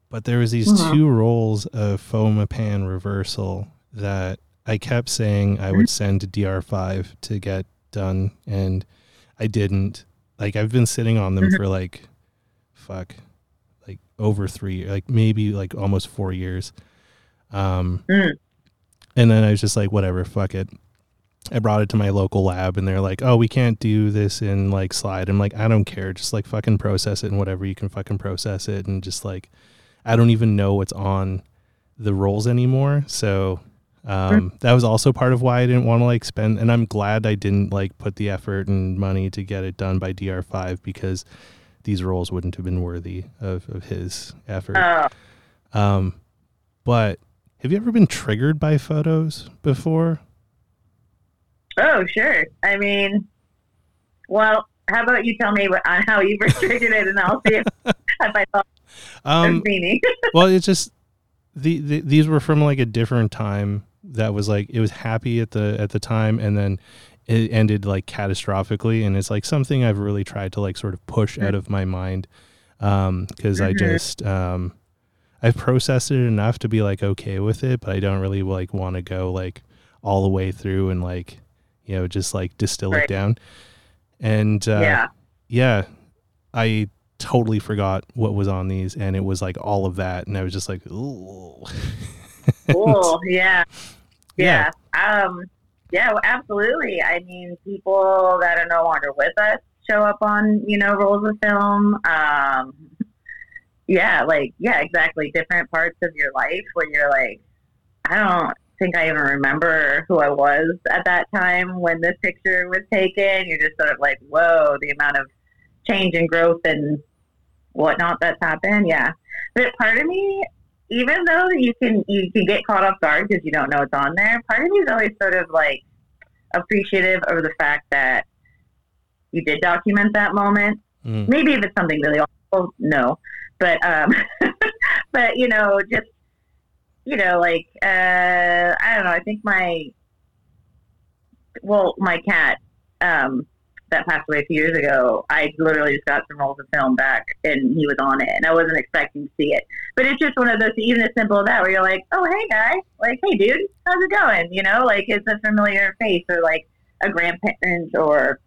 But there was these mm-hmm. two rolls of foam pan reversal that I kept saying I would send to D R five to get done, and I didn't. Like I've been sitting on them for like, fuck, like over three, like maybe like almost four years. Um, and then I was just like, whatever, fuck it. I brought it to my local lab and they're like, oh, we can't do this in like slide. I'm like, I don't care. Just like fucking process it and whatever you can fucking process it. And just like, I don't even know what's on the rolls anymore. So Um, that was also part of why I didn't want to like spend, and I'm glad I didn't like put the effort and money to get it done by D R five because these roles wouldn't have been worthy of, of his effort. Uh, um, but have you ever been triggered by photos before? Oh, sure. I mean, well, how about you tell me what, on how you were triggered it and I'll see if, if I thought um, well, it's just, the, the, these were from like a different time. That was like, it was happy at the, at the time. And then it ended like catastrophically, and it's like something I've really tried to like sort of push out of my mind, um because mm-hmm. I just um I've processed it enough to be like okay with it, but I don't really like want to go like all the way through and like, you know, just like distill right. it down. And uh yeah. yeah I totally forgot what was on these, and it was like all of that, and I was just like ooh. Cool. yeah. yeah yeah um yeah well, absolutely. I mean, people that are no longer with us show up on, you know, rolls of film. Um yeah like yeah exactly different parts of your life where you're like, I don't think I even remember who I was at that time when this picture was taken. You're just sort of like, whoa, the amount of change and growth and whatnot that's happened. Yeah. But part of me, even though you can you can get caught off guard because you don't know it's on there, part of me is always sort of like appreciative of the fact that you did document that moment. Mm. Maybe if it's something really awful, no. But um but you know, just you know, like uh I don't know, I think my well, my cat, um, that passed away a few years ago, I literally just got some rolls of film back and he was on it, and I wasn't expecting to see it. But it's just one of those, even as simple as that, where you're like, oh, hey guy, like, hey dude, how's it going? You know, like it's a familiar face, or like a grandparent, or,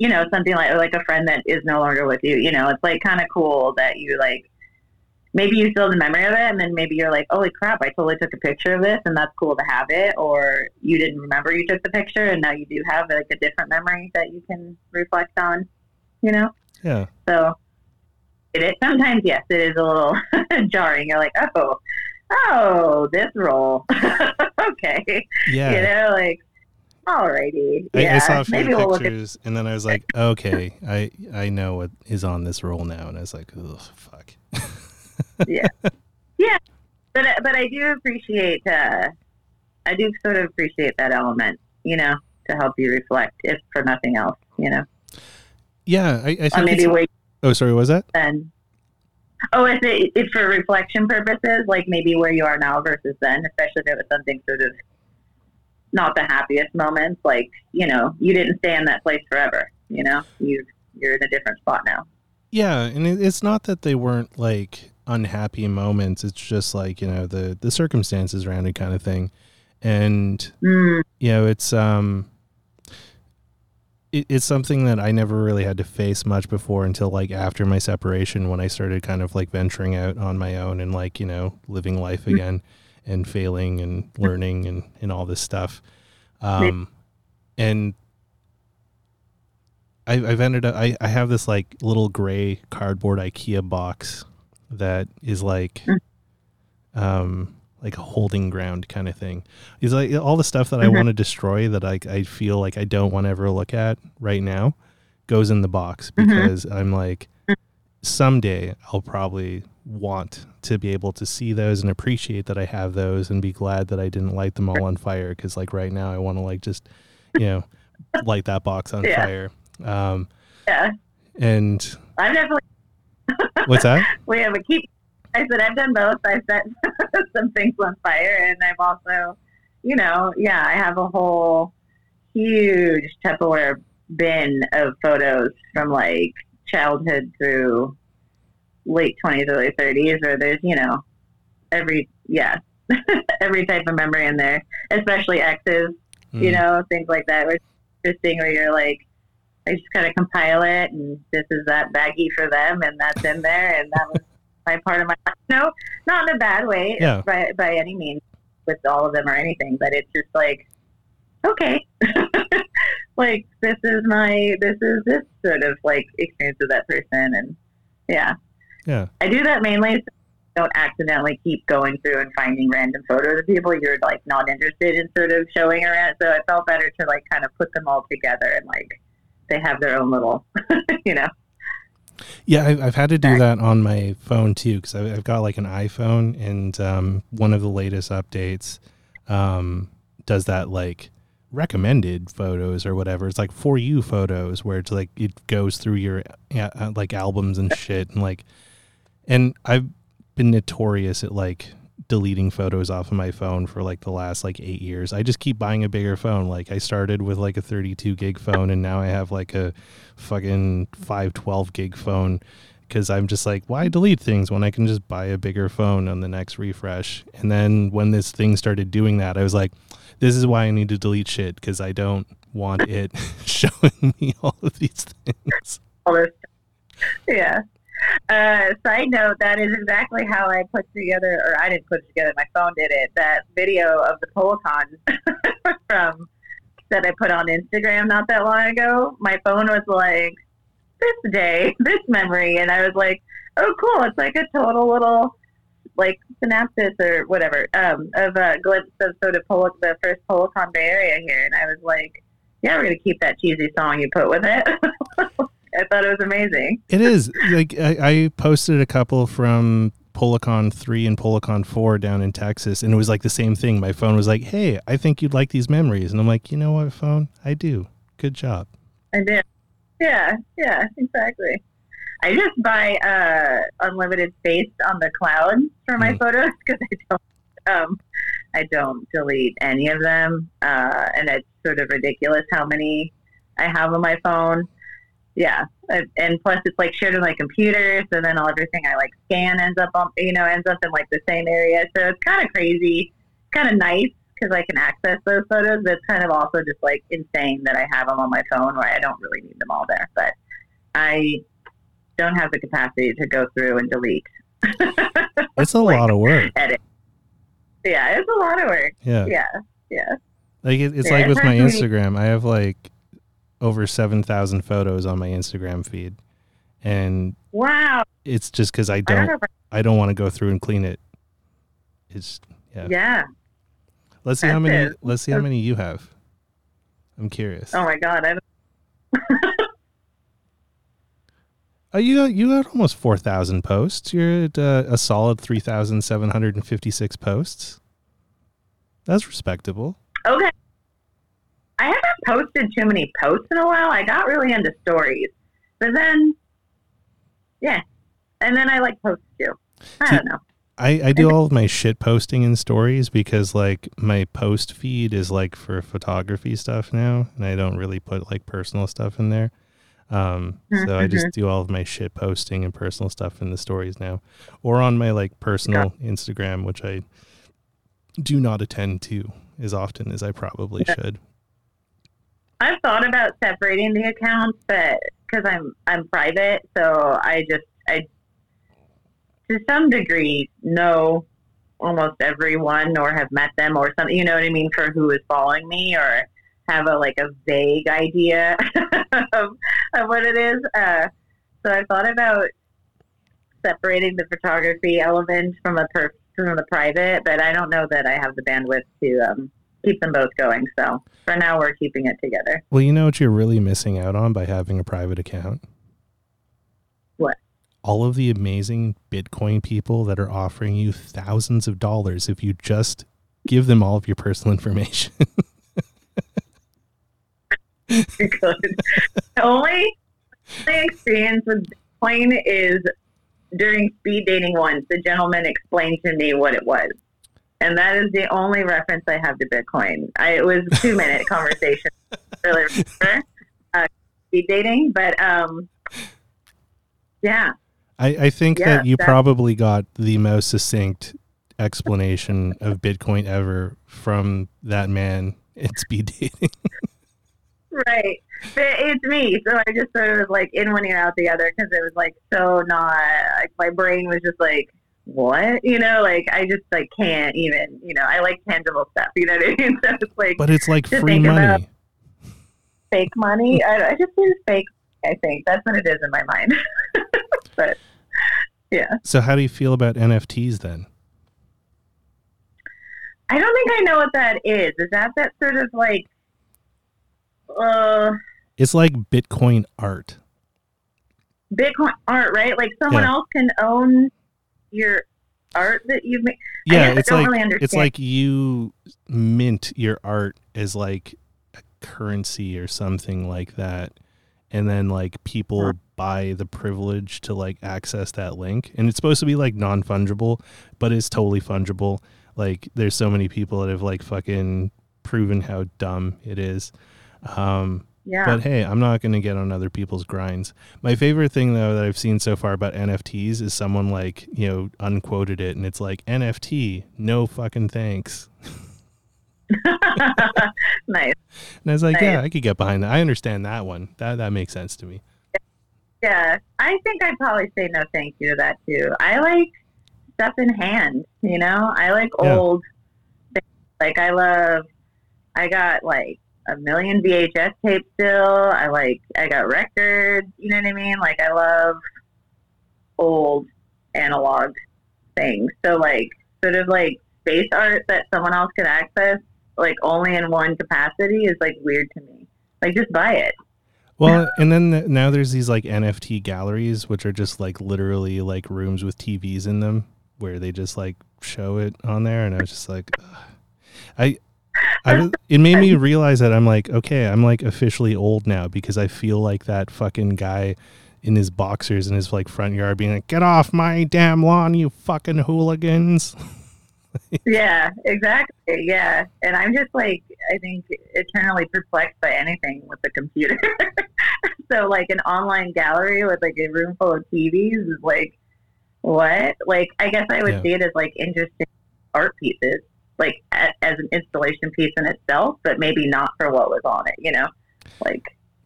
you know, something like, or like a friend that is no longer with you, you know, it's like kind of cool that you like, maybe you still have the memory of it. And then maybe you're like, holy crap, I totally took a picture of this, and that's cool to have it. Or you didn't remember you took the picture, and now you do have like a different memory that you can reflect on, you know? Yeah. So it is sometimes, yes, it is a little jarring. You're like, Oh, Oh, this roll. Okay. Yeah. You know, like, alrighty. I, yeah. I saw a few maybe pictures we'll and then I was like, okay, I, I know what is on this roll now. And I was like, oh, fuck. yeah, yeah, but but I do appreciate uh, I do sort of appreciate that element, you know, to help you reflect, if for nothing else, you know. Yeah, I, I think. Or maybe wait. Oh, sorry, what was that? Then. Oh, is it, it's for reflection purposes, like maybe where you are now versus then, especially if it was something sort of not the happiest moments. Like, you know, you didn't stay in that place forever. You know, you you're in a different spot now. Yeah, and it, it's not that they weren't like unhappy moments, it's just like, you know, the the circumstances around it kind of thing. And mm. you know, it's um it, it's something that I never really had to face much before until like after my separation, when I started kind of like venturing out on my own and like, you know, living life again mm. and failing and learning and and all this stuff. Um and I, I've ended up I, I have this like little gray cardboard IKEA box that is like um like a holding ground kind of thing. It's like all the stuff that I mm-hmm. want to destroy, that I I feel like I don't want to ever look at right now, goes in the box, because mm-hmm. I'm like, someday I'll probably want to be able to see those and appreciate that I have those and be glad that I didn't light them all on fire, because like right now I want to like just, you know, light that box on yeah. fire. Um yeah and I definitely what's that? We have a keep. I said I've done both. I've set some things on fire, and I've also, you know, yeah, I have a whole huge Tupperware bin of photos from like childhood through late twenties, early thirties, where there's, you know, every yeah, every type of memory in there, especially exes, mm. you know, things like that. Where it's interesting, where you're like, I just kind of compile it, and this is that baggie for them, and that's in there, and that was my part of my life. No, not in a bad way, yeah. by by any means, with all of them or anything, but it's just like, okay, like this is my, this is this sort of like experience with that person, and yeah, yeah, I do that mainly. So don't accidentally keep going through and finding random photos of people you're like not interested in sort of showing around. So it felt better to like kind of put them all together and like. They have their own little, you know. Yeah, I've, I've had to do that on my phone too, because I've, I've got like an iPhone, and um, one of the latest updates um, does that like recommended photos or whatever. It's like for you photos, where it's like it goes through your uh, like albums and shit, and like, and I've been notorious at like deleting photos off of my phone for like the last like eight years. I just keep buying a bigger phone. Like I started with like a thirty-two gig phone and now I have like a fucking five twelve gig phone because I'm just like, why delete things when I can just buy a bigger phone on the next refresh? And then when this thing started doing that, I was like, this is why I need to delete shit because I don't want it showing me all of these things. Yeah. Uh, side note, that is exactly how I put together, or I didn't put it together, my phone did it, that video of the PolaCon from that I put on Instagram not that long ago. My phone was like, this day, this memory, and I was like, oh cool, it's like a total little like synopsis or whatever um, of a glimpse of sort of Pol- the first PolaCon Bay Area here, and I was like, yeah, we're going to keep that cheesy song you put with it. I thought it was amazing. It is. Like I, I posted a couple from PolaCon three and PolaCon four down in Texas, and it was like the same thing. My phone was like, hey, I think you'd like these memories. And I'm like, you know what, phone? I do. Good job. I do. Yeah, yeah, exactly. I just buy uh, unlimited space on the cloud for my mm. photos because I don't um, I don't delete any of them. Uh, and it's sort of ridiculous how many I have on my phone. Yeah, and plus it's like shared on my computer, so then all everything I like scan ends up on, you know, ends up in like the same area. So it's kind of crazy, kind of nice because I can access those photos. But it's kind of also just like insane that I have them on my phone where I don't really need them all there. But I don't have the capacity to go through and delete. It's a like, lot of work. Edit. Yeah, it's a lot of work. Yeah, yeah, yeah. Like it, it's yeah, like with my Instagram, I have like over seven thousand photos on my Instagram feed. And wow, it's just because I don't, I don't, I don't want to go through and clean it. It's yeah. Yeah. Let's see That's how many, it. let's see how many you have. I'm curious. Oh my God. I don't... oh, you got, you got almost four thousand posts. You're at uh, a solid three thousand seven hundred fifty-six posts. That's respectable. Okay. I haven't posted too many posts in a while. I got really into stories, but then, yeah, and then I like posts too. I See, don't know. I, I do all of my shit posting in stories because like my post feed is like for photography stuff now, and I don't really put like personal stuff in there. Um, mm-hmm. So I just do all of my shit posting and personal stuff in the stories now, or on my like personal yeah. Instagram, which I do not attend to as often as I probably yeah. should. I've thought about separating the accounts, but because I'm I'm private, so I just I to some degree know almost everyone or have met them or something. You know what I mean, for who is following me or have a like a vague idea of of what it is. Uh, so I thought about separating the photography element from a per- from the private, but I don't know that I have the bandwidth to. Um, keep them both going. So for now we're keeping it together. Well, you know what you're really missing out on by having a private account? What? All of the amazing Bitcoin people that are offering you thousands of dollars if you just give them all of your personal information. Good. The only my experience with Bitcoin is during speed dating once, the gentleman explained to me what it was. And that is the only reference I have to Bitcoin. I, it was a two-minute conversation. Really remember, uh, speed dating, but um, yeah. I, I think yeah, that you that, probably got the most succinct explanation of Bitcoin ever from that man at speed dating. Right. But it's me. So I just sort of was like in one ear, out the other, because it was like so not, like my brain was just like, what, you know, like I just like can't even, you know, I like tangible stuff, you know what I mean? So it's like, but it's like free money, fake money. I, I just use fake. I think that's what it is in my mind. But yeah. So how do you feel about N F Ts then? I don't think I know what that is. Is that that sort of like? Uh, it's like Bitcoin art. Bitcoin art, right? Like someone yeah. else can own your art that you make. Yeah, I it's I don't like really understand. It's like you mint your art as like a currency or something like that, and then like people sure. buy the privilege to like access that link, and it's supposed to be like non-fungible, but it's totally fungible. Like there's so many people that have like fucking proven how dumb it is. Um, yeah. But hey, I'm not going to get on other people's grinds. My favorite thing though that I've seen so far about N F Ts is someone like, you know, unquoted it, and it's like N F T, no fucking thanks. Nice. And I was like, nice. Yeah, I could get behind that. I understand that one. That that makes sense to me. Yeah, I think I'd probably say no thank you to that too. I like stuff in hand, you know? I like yeah. old things. Like I love, I got like a million V H S tapes still. I like, I got records, you know what I mean? Like I love old analog things. So like sort of like space art that someone else can access like only in one capacity is like weird to me. Like just buy it. Well, and then the, now there's these like N F T galleries, which are just like literally like rooms with T Vs in them where they just like show it on there. And I was just like, ugh. I, I, it made me realize that I'm like, okay, I'm like officially old now because I feel like that fucking guy in his boxers in his like front yard being like, get off my damn lawn, you fucking hooligans. Yeah, exactly. Yeah. And I'm just like, I think eternally perplexed by anything with the computer. So like an online gallery with like a room full of T Vs is like, what? Like, I guess I would yeah. see it as like interesting art pieces, like as an installation piece in itself, but maybe not for what was on it, you know? Like,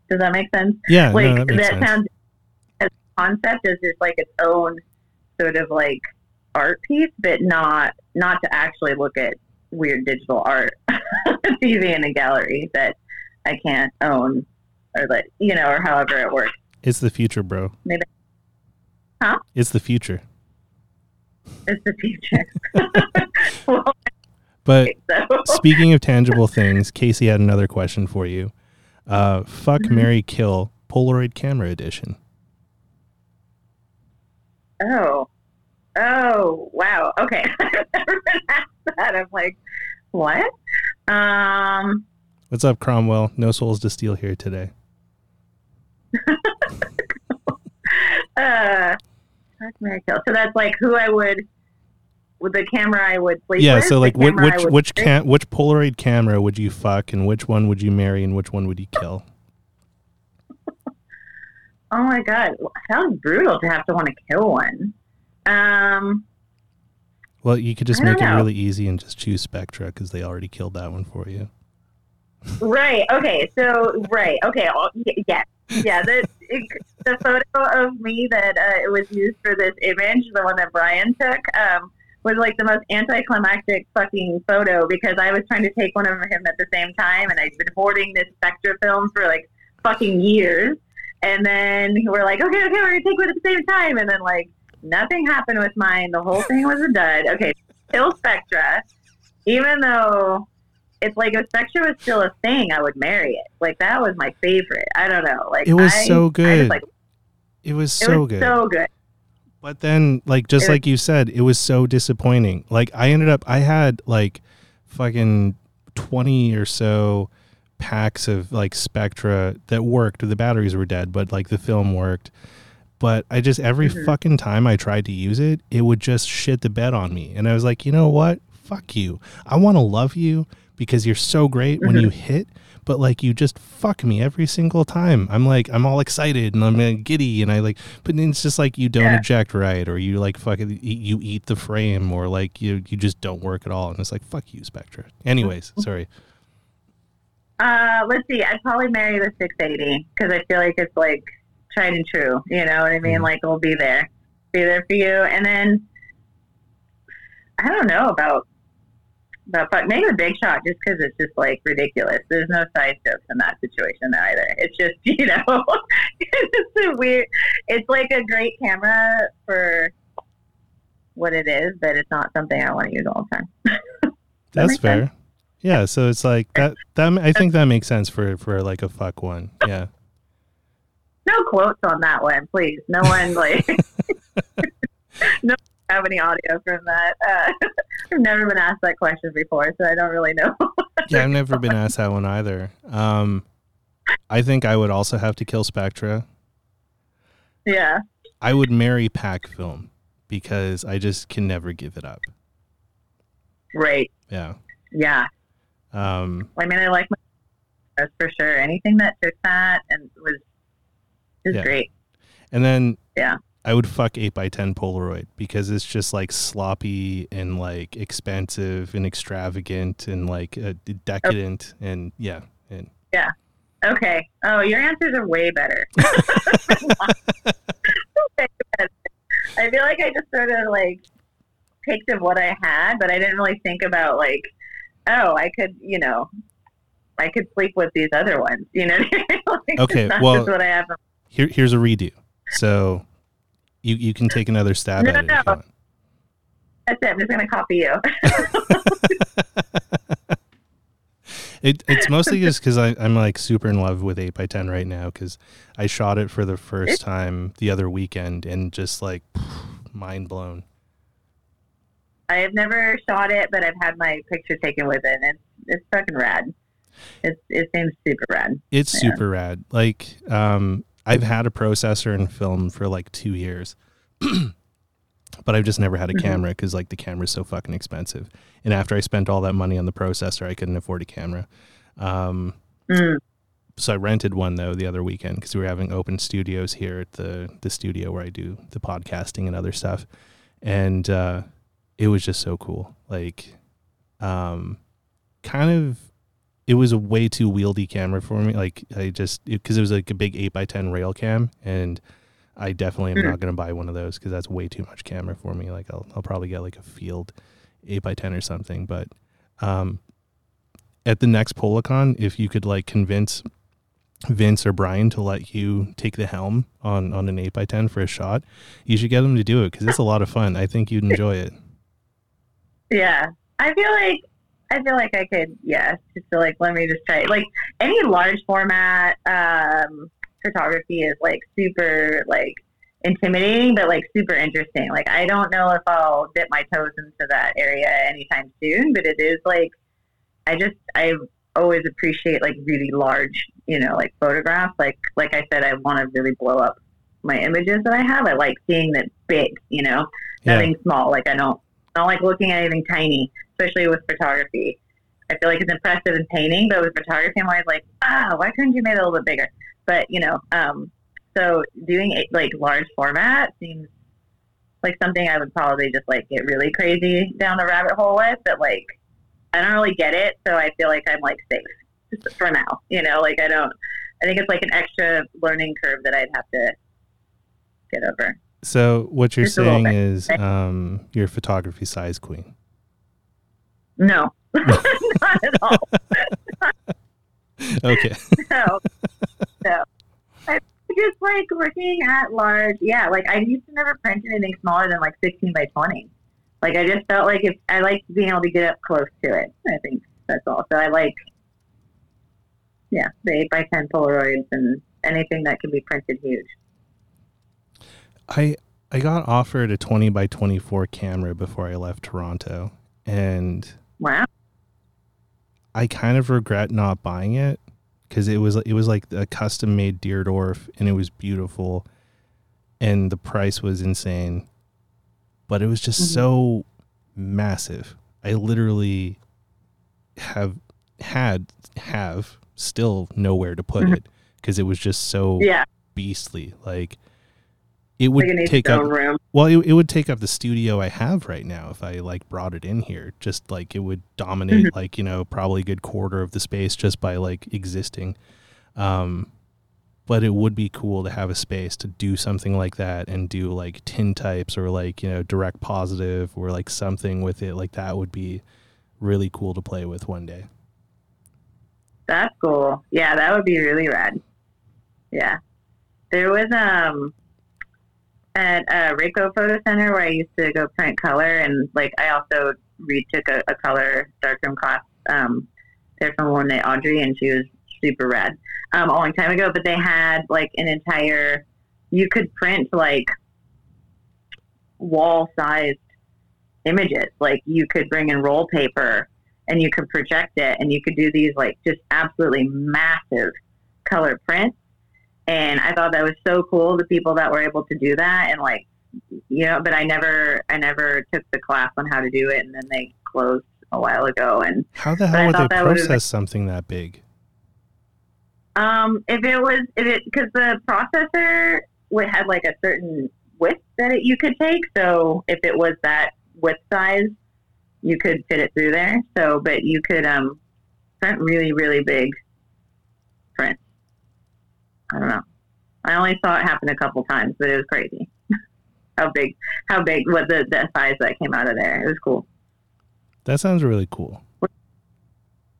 does that make sense? Yeah. Like no, that, that sense. Sounds as a concept is just like its own sort of like art piece, but not not to actually look at weird digital art T V in a gallery that I can't own or that, you know, or however it works. It's the future, bro. Maybe. Huh? It's the future. It's the future. Well, but so. Speaking of tangible things, Casey had another question for you. Uh, fuck, mm-hmm. Marry, kill, Polaroid camera edition. Oh. Oh, wow. Okay. I've never been asked that. I'm like, what? Um, What's up, Cromwell? No souls to steal here today. uh, so that's like who I would, with the camera I would sleep yeah, with. Yeah, so like which which which, cam- which Polaroid camera would you fuck and which one would you marry and which one would you kill? Oh my God. Sounds brutal to have to want to kill one. Um, well, you could just make know. it really easy and just choose Spectra because they already killed that one for you. Right. Okay. So, right. Okay. Yeah. Yeah. The, it, the photo of me that uh, it was used for this image, the one that Brian took, um, was like the most anticlimactic fucking photo because I was trying to take one of him at the same time, and I'd been hoarding this Spectra film for like fucking years. And then we're like, okay, okay, we're going to take one at the same time. And then like, nothing happened with mine. The whole thing was a dud. Okay, still Spectra. Even though it's like if Spectra was still a thing, I would marry it. Like that was my favorite. I don't know. Like it was I, so good. Was like, it was so it was good. So good. But then, like just it like was, you said, it was so disappointing. Like I ended up, I had like fucking twenty or so packs of like Spectra that worked. The batteries were dead, but like the film worked. But I just, every mm-hmm. fucking time I tried to use it, it would just shit the bed on me. And I was like, you know what? Fuck you. I want to love you because you're so great mm-hmm. when you hit, but like you just fuck me every single time. I'm like, I'm all excited and I'm like, giddy. And I like, but it's just like, you don't yeah. eject right. Or you like fucking, you eat the frame or like you, you just don't work at all. And it's like, fuck you, Spectra. Anyways, sorry. Uh, let's see. I'd probably marry the six eighty because I feel like it's like, tried and true, you know what I mean? Like we'll be there, be there for you. And then I don't know about about fuck, maybe a big shot just because it's just like ridiculous. There's no side jokes in that situation either. It's just you know, it's a weird. It's like a great camera for what it is, but it's not something I want to use all the time. That That's fair. Sense? Yeah. So it's like that. That I think that makes sense for for like a fuck one. Yeah. No quotes on that one, please. No one like no one have any audio from that. Uh, I've never been asked that question before, so I don't really know. Yeah, I've never been asked that one either. Um, I think I would also have to kill Spectra. Yeah. I would marry Pack Film because I just can never give it up. Right. Yeah. Yeah. Um, I mean, I like my, that's for sure. Anything that took that and was is yeah. great. And then yeah, I would fuck eight by ten Polaroid because it's just like sloppy and like expensive and extravagant and like uh, decadent okay. and yeah. And yeah. Okay. Oh, your answers are way better. I feel like I just sort of like picked of what I had, but I didn't really think about like, oh, I could, you know, I could sleep with these other ones, you know? Like, okay. Well, what I have. Here, here's a redo. So you, you can take another stab no, at it. No. If you want. That's it. I'm just going to copy you. It, it's mostly just because I'm like super in love with eight by ten right now because I shot it for the first time the other weekend and just like mind blown. I have never shot it, but I've had my picture taken with it. It's it's fucking rad. It's, it seems super rad. It's yeah. super rad. Like, um, I've had a processor in film for like two years, but I've just never had a mm-hmm. camera because like the camera's so fucking expensive. And after I spent all that money on the processor, I couldn't afford a camera. Um, mm. So I rented one though the other weekend because we were having open studios here at the the studio where I do the podcasting and other stuff, and uh, it was just so cool. Like, um, kind of. It was a way too wieldy camera for me. Like I just, because it, it was like a big eight by ten rail cam, and I definitely am mm. not going to buy one of those because that's way too much camera for me. Like I'll, I'll probably get like a field eight by ten or something. But um, at the next PolaCon, if you could like convince Vince or Brian to let you take the helm on on an eight by ten for a shot, you should get them to do it because it's a lot of fun. I think you'd enjoy it. Yeah, I feel like. I feel like I could, yeah, just feel like, let me just try it. Like, any large format um, photography is, like, super, like, intimidating, but, like, super interesting. Like, I don't know if I'll dip my toes into that area anytime soon, but it is, like, I just, I always appreciate, like, really large, you know, like, photographs. Like, like I said, I want to really blow up my images that I have. I like seeing that big, you know, yeah. nothing small. Like, I don't, I don't like looking at anything tiny. Especially with photography. I feel like it's impressive in painting, but with photography, I'm always like, ah, why couldn't you make it a little bit bigger? But, you know, um, so doing it like large format seems like something I would probably just like get really crazy down the rabbit hole with, but like, I don't really get it. So I feel like I'm like safe just for now, you know, like I don't, I think it's like an extra learning curve that I'd have to get over. So what you're just saying is um, you're a photography size queen. No, not at all. Okay. No, no. I just like working at large. Yeah, like I used to never print anything smaller than like sixteen by twenty. Like I just felt like if I like being able to get up close to it. I think that's all. So I like, yeah, the eight by ten Polaroids and anything that can be printed huge. I I got offered a twenty by twenty-four camera before I left Toronto, and. Wow. I kind of regret not buying it because it was it was like a custom made Deerdorf and it was beautiful and the price was insane, but it was just mm-hmm. so massive. I literally have had have still nowhere to put mm-hmm. it because it was just so yeah. beastly. Like it would like take up room. Well, it, it would take up the studio I have right now if I like brought it in here. Just like it would dominate mm-hmm. like, you know, probably a good quarter of the space just by like existing. Um, but it would be cool to have a space to do something like that and do like tintypes or like, you know, direct positive or like something with it. Like that would be really cool to play with one day. That's cool. Yeah, that would be really rad. Yeah. There was um at uh, RayKo Photo Center where I used to go print color, and like I also retook a, a color darkroom class um, there from one day, Audrey, and she was super rad um, a long time ago, but they had like an entire, you could print like wall-sized images, like you could bring in roll paper and you could project it and you could do these like just absolutely massive color prints. And I thought that was so cool, the people that were able to do that. And like, you know, but I never, I never took the class on how to do it. And then they closed a while ago. And how the hell would they process something that big? Um, if it was, if it, cause the processor would had like a certain width that it, you could take. So if it was that width size, you could fit it through there. So, but you could, um, print really, really big prints. I don't know. I only saw it happen a couple times, but it was crazy. how big, how big, what the, the size that came out of there. It was cool. That sounds really cool.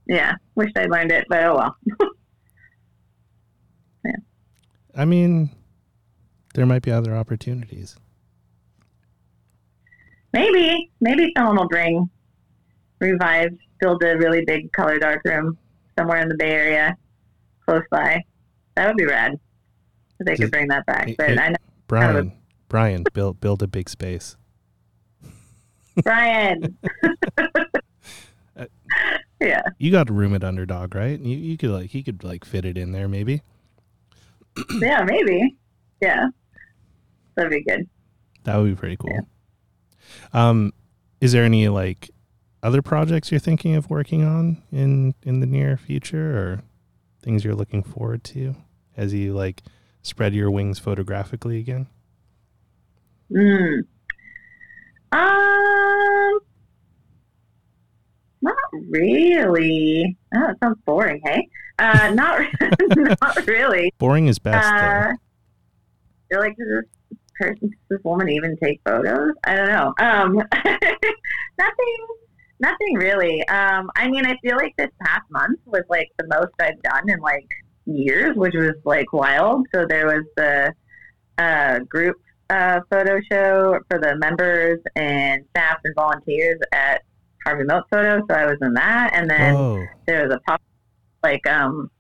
Yeah. Wish I learned it, but oh well. Yeah. I mean, there might be other opportunities. Maybe. Maybe someone will bring, revive, build a really big color darkroom somewhere in the Bay Area close by. That would be rad if they Just, could bring that back. But it, I know Brian, kind of a... Brian, build build a big space. Brian, uh, yeah, you got a room at Underdog, right? You you could like he could like fit it in there, maybe. Yeah, maybe. Yeah, that'd be good. That would be pretty cool. Yeah. Um, is there any like other projects you're thinking of working on in in the near future, or things you're looking forward to? As you like spread your wings photographically again? Mm. Um, not really. Oh, that sounds boring. Hey, uh, not not really. Boring is best. Uh, I feel like does this person, this woman, even take photos? I don't know. Um, nothing. Nothing really. Um, I mean, I feel like this past month was like the most I've done in like years, which was like wild. So there was the uh, group uh, photo show for the members and staff and volunteers at Harvey Milk Photo. So I was in that. And then Whoa. There was a pop, like, um,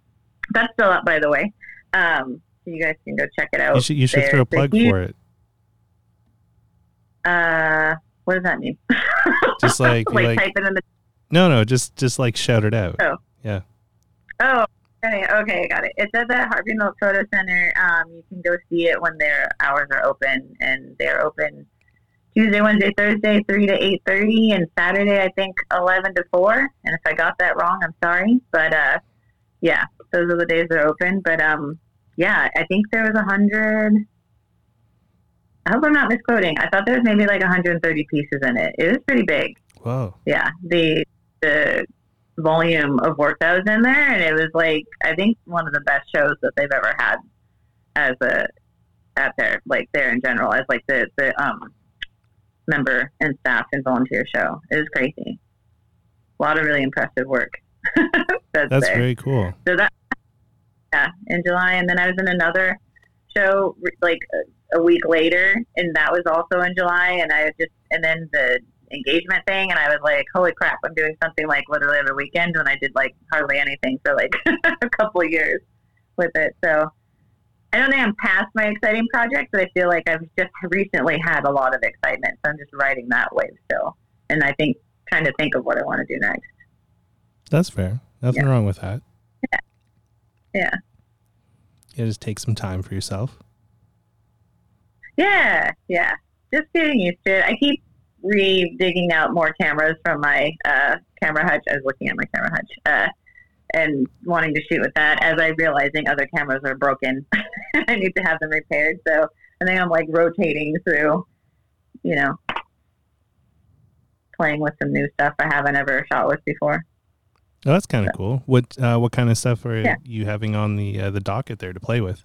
that's still up, by the way. Um, so you guys can go check it out. You should, you should throw a plug huge, for it. Uh, what does that mean? Just like, like, like type it in the no, no, just just like shout it out. Oh, yeah. Oh, okay, got it. It's at the Harvey Milk Photo Center. Um, you can go see it when their hours are open, and they're open Tuesday, Wednesday, Thursday, three to eight thirty, and Saturday I think eleven to four. And if I got that wrong, I'm sorry, but uh, yeah, those are the days they're open. But um, yeah, I think there was a hundred. I hope I'm not misquoting. I thought there was maybe like one hundred thirty pieces in it. It was pretty big. Whoa. Yeah. The the volume of work that was in there, and it was like, I think one of the best shows that they've ever had as a, at their, like there in general, as like the, the um member and staff and volunteer show. It was crazy. A lot of really impressive work. That's, That's very cool. So that, yeah, in July. And then I was in another show, like, a week later, and that was also in July. And I just, and then the engagement thing, and I was like, holy crap, I'm doing something like literally every weekend when I did like hardly anything for like a couple of years with it. So I don't think I'm past my exciting project, but I feel like I've just recently had a lot of excitement. So I'm just riding that wave still. And I think trying to think of what I want to do next. That's fair. Nothing yeah. wrong with that. Yeah. Yeah. You just take some time for yourself. Yeah, yeah. Just getting used to it. I keep re-digging out more cameras from my uh, camera hutch. I was looking at my camera hutch uh, and wanting to shoot with that as I'm realizing other cameras are broken. I need to have them repaired. So I think I'm like rotating through, you know, playing with some new stuff I haven't ever shot with before. Oh, that's kind of so. cool. What uh, what kind of stuff are yeah. you having on the uh, the docket there to play with?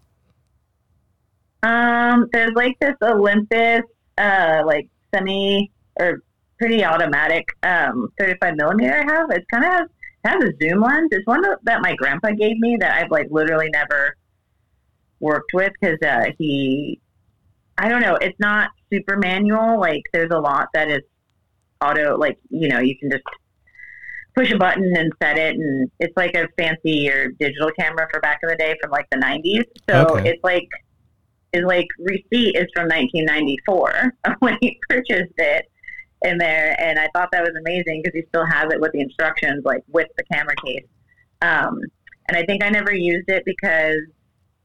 Um, there's like this Olympus, uh, like semi or pretty automatic, um, thirty-five millimeter I have. It's kind of has, has a zoom lens. It's one that my grandpa gave me that I've like literally never worked with. Cause, uh, he, I don't know. It's not super manual. Like there's a lot that is auto, like, you know, you can just push a button and set it. And it's like a fancier digital camera for back in the day from like the nineties. So okay. it's like, Is like receipt is from nineteen ninety-four when he purchased it in there, and I thought that was amazing because he still has it with the instructions, like with the camera case. Um, And I think I never used it because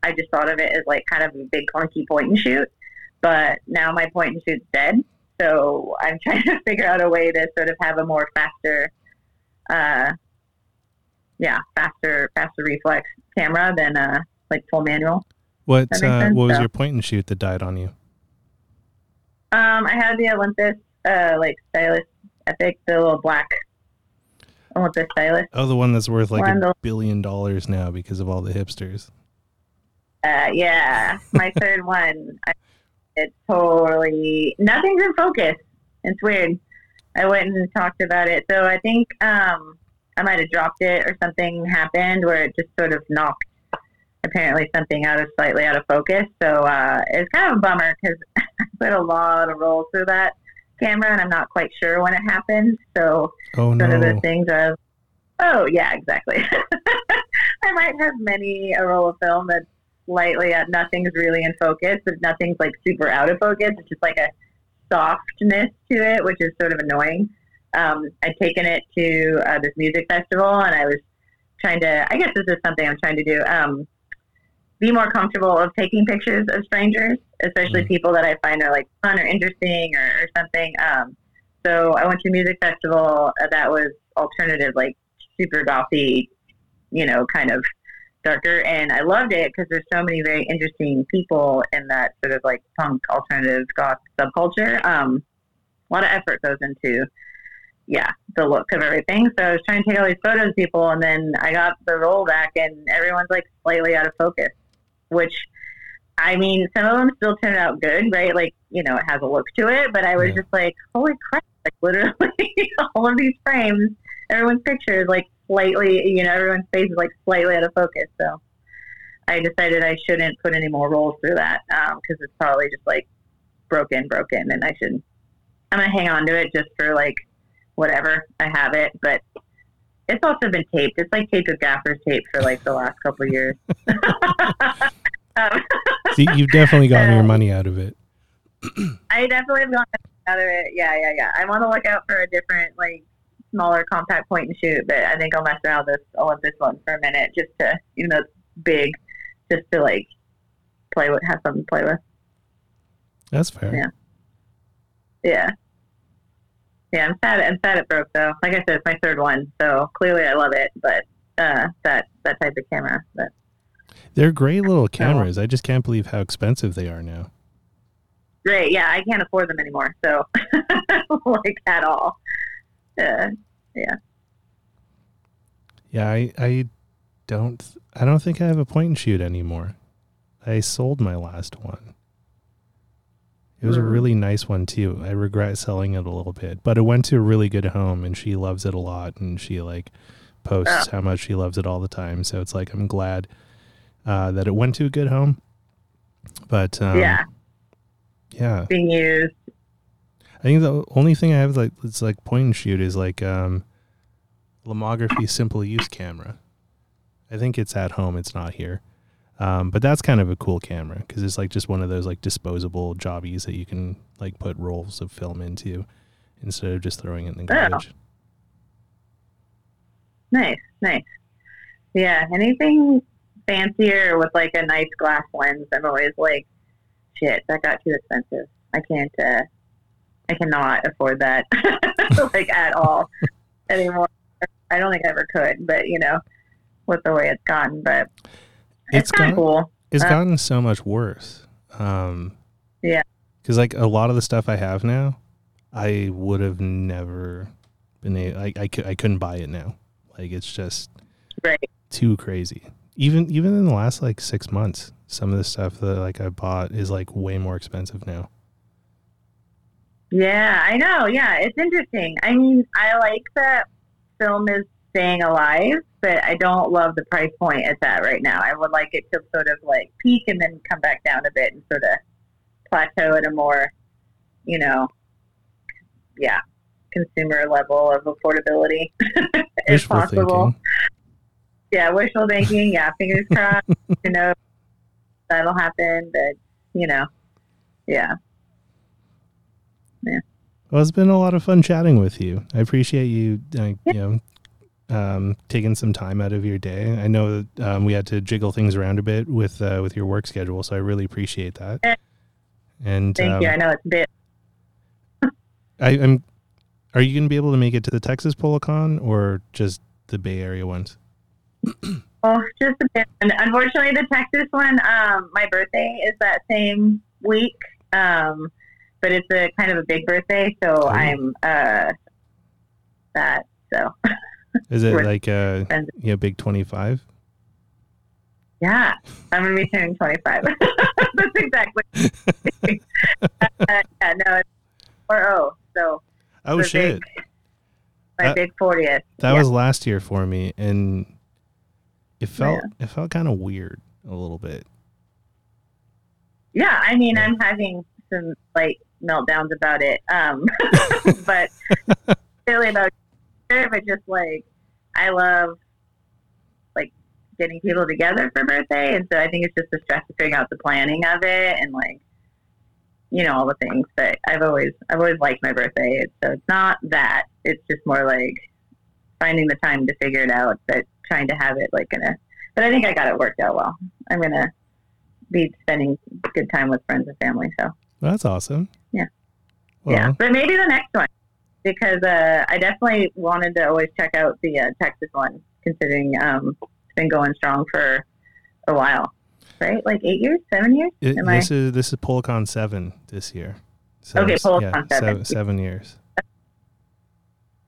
I just thought of it as like kind of a big clunky point and shoot. But now my point and shoot's dead. So I'm trying to figure out a way to sort of have a more faster, uh, yeah, faster, faster reflex camera than uh, like full manual. What, uh, what was so. your point and shoot that died on you? Um, I had the Olympus, uh, like stylus, I think the little black Olympus stylus. Oh, the one that's worth like one, a billion dollars now because of all the hipsters. Uh, yeah, my third one. I, It's totally, nothing's in focus. It's weird. I went and talked about it. So I think um, I might have dropped it or something happened where it just sort of knocked apparently something out of slightly out of focus. So uh, it's kind of a bummer because I put a lot of rolls through that camera and I'm not quite sure when it happened. So oh, no. One of those things of, oh, yeah, exactly. I might have many a roll of film that's lightly at nothing's really in focus, but nothing's like super out of focus. It's just like a softness to it, which is sort of annoying. Um, I'd taken it to uh, this music festival and I was trying to, I guess this is something I'm trying to do, um, be more comfortable of taking pictures of strangers, especially mm-hmm. people that I find are like fun or interesting or, or something. Um, so I went to a music festival that was alternative, like super gothy, you know, kind of darker, and I loved it because there's so many very interesting people in that sort of like punk alternative goth subculture. Um, a lot of effort goes into, yeah, the look of everything. So I was trying to take all these photos of people, and then I got the roll back, and everyone's like slightly out of focus. Which, I mean, some of them still turned out good, right? Like, you know, it has a look to it, but I was yeah. just like, holy crap! Like literally, all of these frames, everyone's pictures, like. Slightly, you know, everyone's face is like slightly out of focus. So I decided I shouldn't put any more rolls through that because um, it's probably just like broken, broken, and I should. I'm gonna hang on to it just for like whatever I have it, but it's also been taped. It's like taped with gaffer's tape for like the last couple of years. um, See, you've definitely gotten um, your money out of it. I definitely have gotten out of it. Yeah, yeah, yeah. I want to look out for a different like. Smaller compact point and shoot, but I think I'll mess around with this I'll have this one for a minute just to, even though it's big, just to like play with, have something to play with. That's fair. Yeah. Yeah. Yeah, I'm sad I'm sad it broke though. Like I said, it's my third one, so clearly I love it, but uh that that type of camera. But they're great little cameras. I just can't believe how expensive they are now. Great, yeah, I can't afford them anymore, so like at all. Uh, yeah. Yeah, I, I don't I don't think I have a point and shoot anymore. I sold my last one. It was mm. a really nice one too. I regret selling it a little bit, but it went to a really good home and she loves it a lot and she like posts oh. how much she loves it all the time. So it's like I'm glad uh, that it went to a good home. But um, yeah, yeah, being used. I think the only thing I have like it's like point and shoot is like um, Lomography simple use camera. I think it's at home. It's not here, um, but that's kind of a cool camera because it's like just one of those like disposable jobbies that you can like put rolls of film into instead of just throwing it in the garbage. Oh. Nice, nice. Yeah, anything fancier with like a nice glass lens, I'm always like, shit, that got too expensive. I can't. Uh, I cannot afford that like at all anymore. I don't think I ever could, but you know, with the way it's gotten, but it's, it's kind of cool. It's uh, gotten so much worse. Um, yeah. Cause like a lot of the stuff I have now, I would have never been able, I, I, could, I couldn't buy it now. Like it's just right. too crazy. Even, even in the last like six months, some of the stuff that like I bought is like way more expensive now. Yeah, I know. Yeah, it's interesting. I mean, I like that film is staying alive, but I don't love the price point at that right now. I would like it to sort of like peak and then come back down a bit and sort of plateau at a more, you know, yeah, consumer level of affordability if possible. Thinking. Yeah, wishful thinking. Yeah, fingers crossed. You know, that'll happen, but, you know, yeah. Yeah. Well, it's been a lot of fun chatting with you. I appreciate you, uh, yeah. you know, um, taking some time out of your day. I know um, we had to jiggle things around a bit with uh, with your work schedule, so I really appreciate that. And thank um, you. I know it's a bit. I, I'm. Are you going to be able to make it to the Texas PolaCon or just the Bay Area ones? Oh, just a bit. And unfortunately, the Texas one, um, my birthday is that same week, um, but it's a kind of a big birthday, so oh. I'm uh, that. So is it like a you know, big twenty-five? Yeah, I'm gonna be turning twenty-five. That's exactly. uh, yeah, no, it's four oh. So oh shit, big, my that, big fortieth. That yeah. was last year for me, and it felt yeah. it felt kind of weird a little bit. Yeah, I mean, yeah. I'm having some like meltdowns about it, um, but really about. But just like I love like getting people together for birthday, and so I think it's just the stress of figuring out the planning of it and like you know all the things. But I've always I've always liked my birthday, so it's not that. It's just more like finding the time to figure it out, but trying to have it like in a. But I think I got it worked out well. I'm gonna be spending good time with friends and family. So that's awesome. Yeah, well. yeah. But maybe the next one. Because uh, I definitely wanted to always check out the uh, Texas one, considering um, it's been going strong for a while, right? Like eight years, seven years? It, this I... is this is PolaCon seven this year. So okay, PolaCon yeah, seven. seven. Seven years.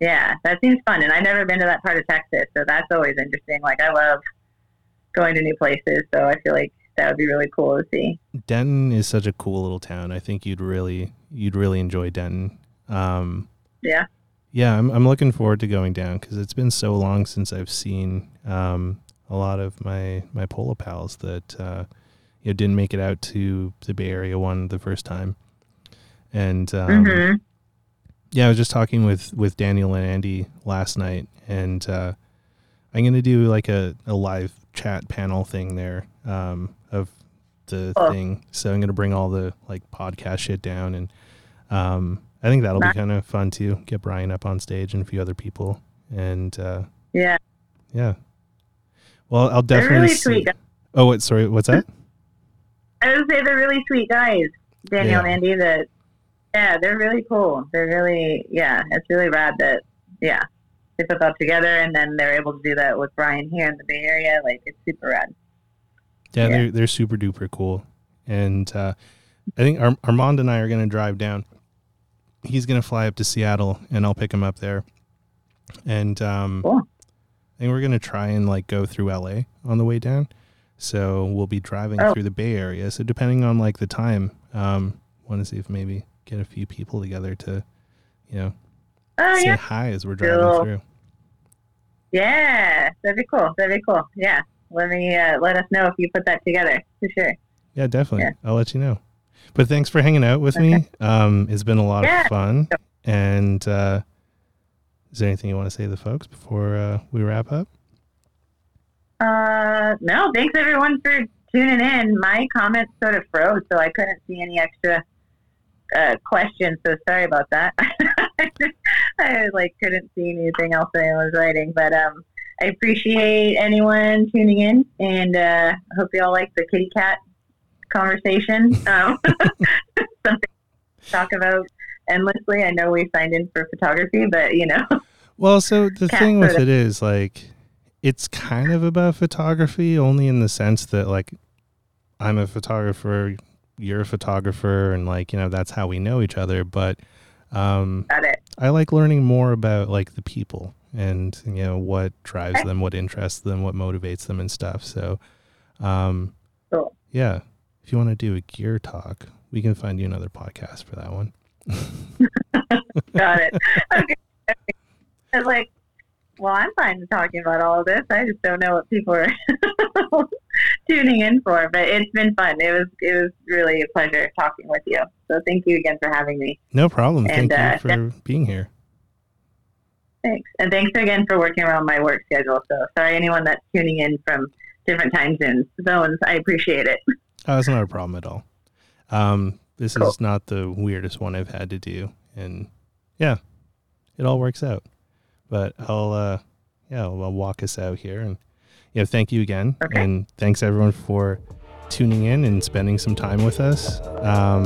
Yeah, that seems fun. And I've never been to that part of Texas, so that's always interesting. Like, I love going to new places, so I feel like that would be really cool to see. Denton is such a cool little town. I think you'd really, you'd really enjoy Denton. Um, Yeah. Yeah, I'm I'm looking forward to going down because it's been so long since I've seen um, a lot of my, my Pola pals that uh, you know, didn't make it out to the Bay Area one the first time. And um, mm-hmm. yeah, I was just talking with, with Daniel and Andy last night, and uh, I'm going to do like a, a live chat panel thing there um, of the oh. thing. So I'm going to bring all the like podcast shit down and um I think that'll be kind of fun too. Get Brian up on stage and a few other people, and uh, yeah, yeah. Well, I'll definitely. They're really see... sweet guys. Oh, wait, sorry, what's that? I would say they're really sweet guys, Daniel yeah. and Andy. That yeah, they're really cool. They're really yeah. It's really rad that yeah they put that together, and then they're able to do that with Brian here in the Bay Area. Like it's super rad. Yeah, yeah. they're they're super duper cool, and uh, I think Ar- Armand and I are going to drive down. He's going to fly up to Seattle and I'll pick him up there. And, um, cool. I think we're going to try and like go through L A on the way down. So we'll be driving oh. through the Bay Area. So depending on like the time, um, want to see if maybe get a few people together to, you know, oh, say yeah. hi as we're driving cool. through. Yeah. That'd be cool. That'd be cool. Yeah. Let me, uh, let us know if you put that together for sure. Yeah, definitely. Yeah. I'll let you know. But thanks for hanging out with okay. me. Um, it's been a lot yeah. of fun. And uh, is there anything you want to say to the folks before uh, we wrap up? Uh, no, thanks everyone for tuning in. My comments sort of froze, so I couldn't see any extra uh, questions. So sorry about that. I like couldn't see anything else that I was writing. But um, I appreciate anyone tuning in, and uh, hope you all like the kitty cat conversation um something to talk about endlessly. I know we signed in for photography, but you know well so the thing with it is like it's kind of about photography only in the sense that like I'm a photographer, you're a photographer, and like you know that's how we know each other, but um Got it. I like learning more about like the people and you know what drives okay. them, what interests them, what motivates them and stuff. So um cool. yeah if you want to do a gear talk, we can find you another podcast for that one. Got it. Okay. I was like, well, I'm fine talking about all of this. I just don't know what people are tuning in for, but it's been fun. It was, it was really a pleasure talking with you. So thank you again for having me. No problem. And, thank uh, you for yeah. being here. Thanks. And thanks again for working around my work schedule. So sorry, anyone that's tuning in from different time zones, I appreciate it. Oh, that's not a problem at all. Um, this cool. is not the weirdest one I've had to do. And yeah, it all works out. But I'll, uh, yeah, well, walk us out here. And, you know, thank you again. Okay. And thanks everyone for tuning in and spending some time with us. Um,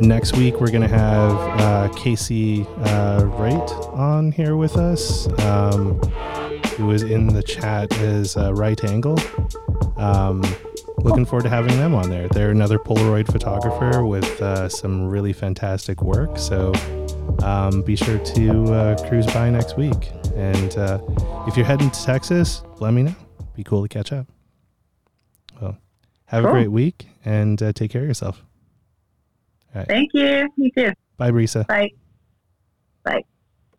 next week, we're going to have uh, Casey uh, Wright on here with us, um, who is in the chat as uh, Right Angle. Um, looking forward to having them on there. They're another Polaroid photographer with uh, some really fantastic work. So um, be sure to uh, cruise by next week. And uh, if you're heading to Texas, let me know. Be cool to catch up. Well, have cool. a great week and uh, take care of yourself. All right. Thank you. You too. Bye, Brisa. Bye. Bye.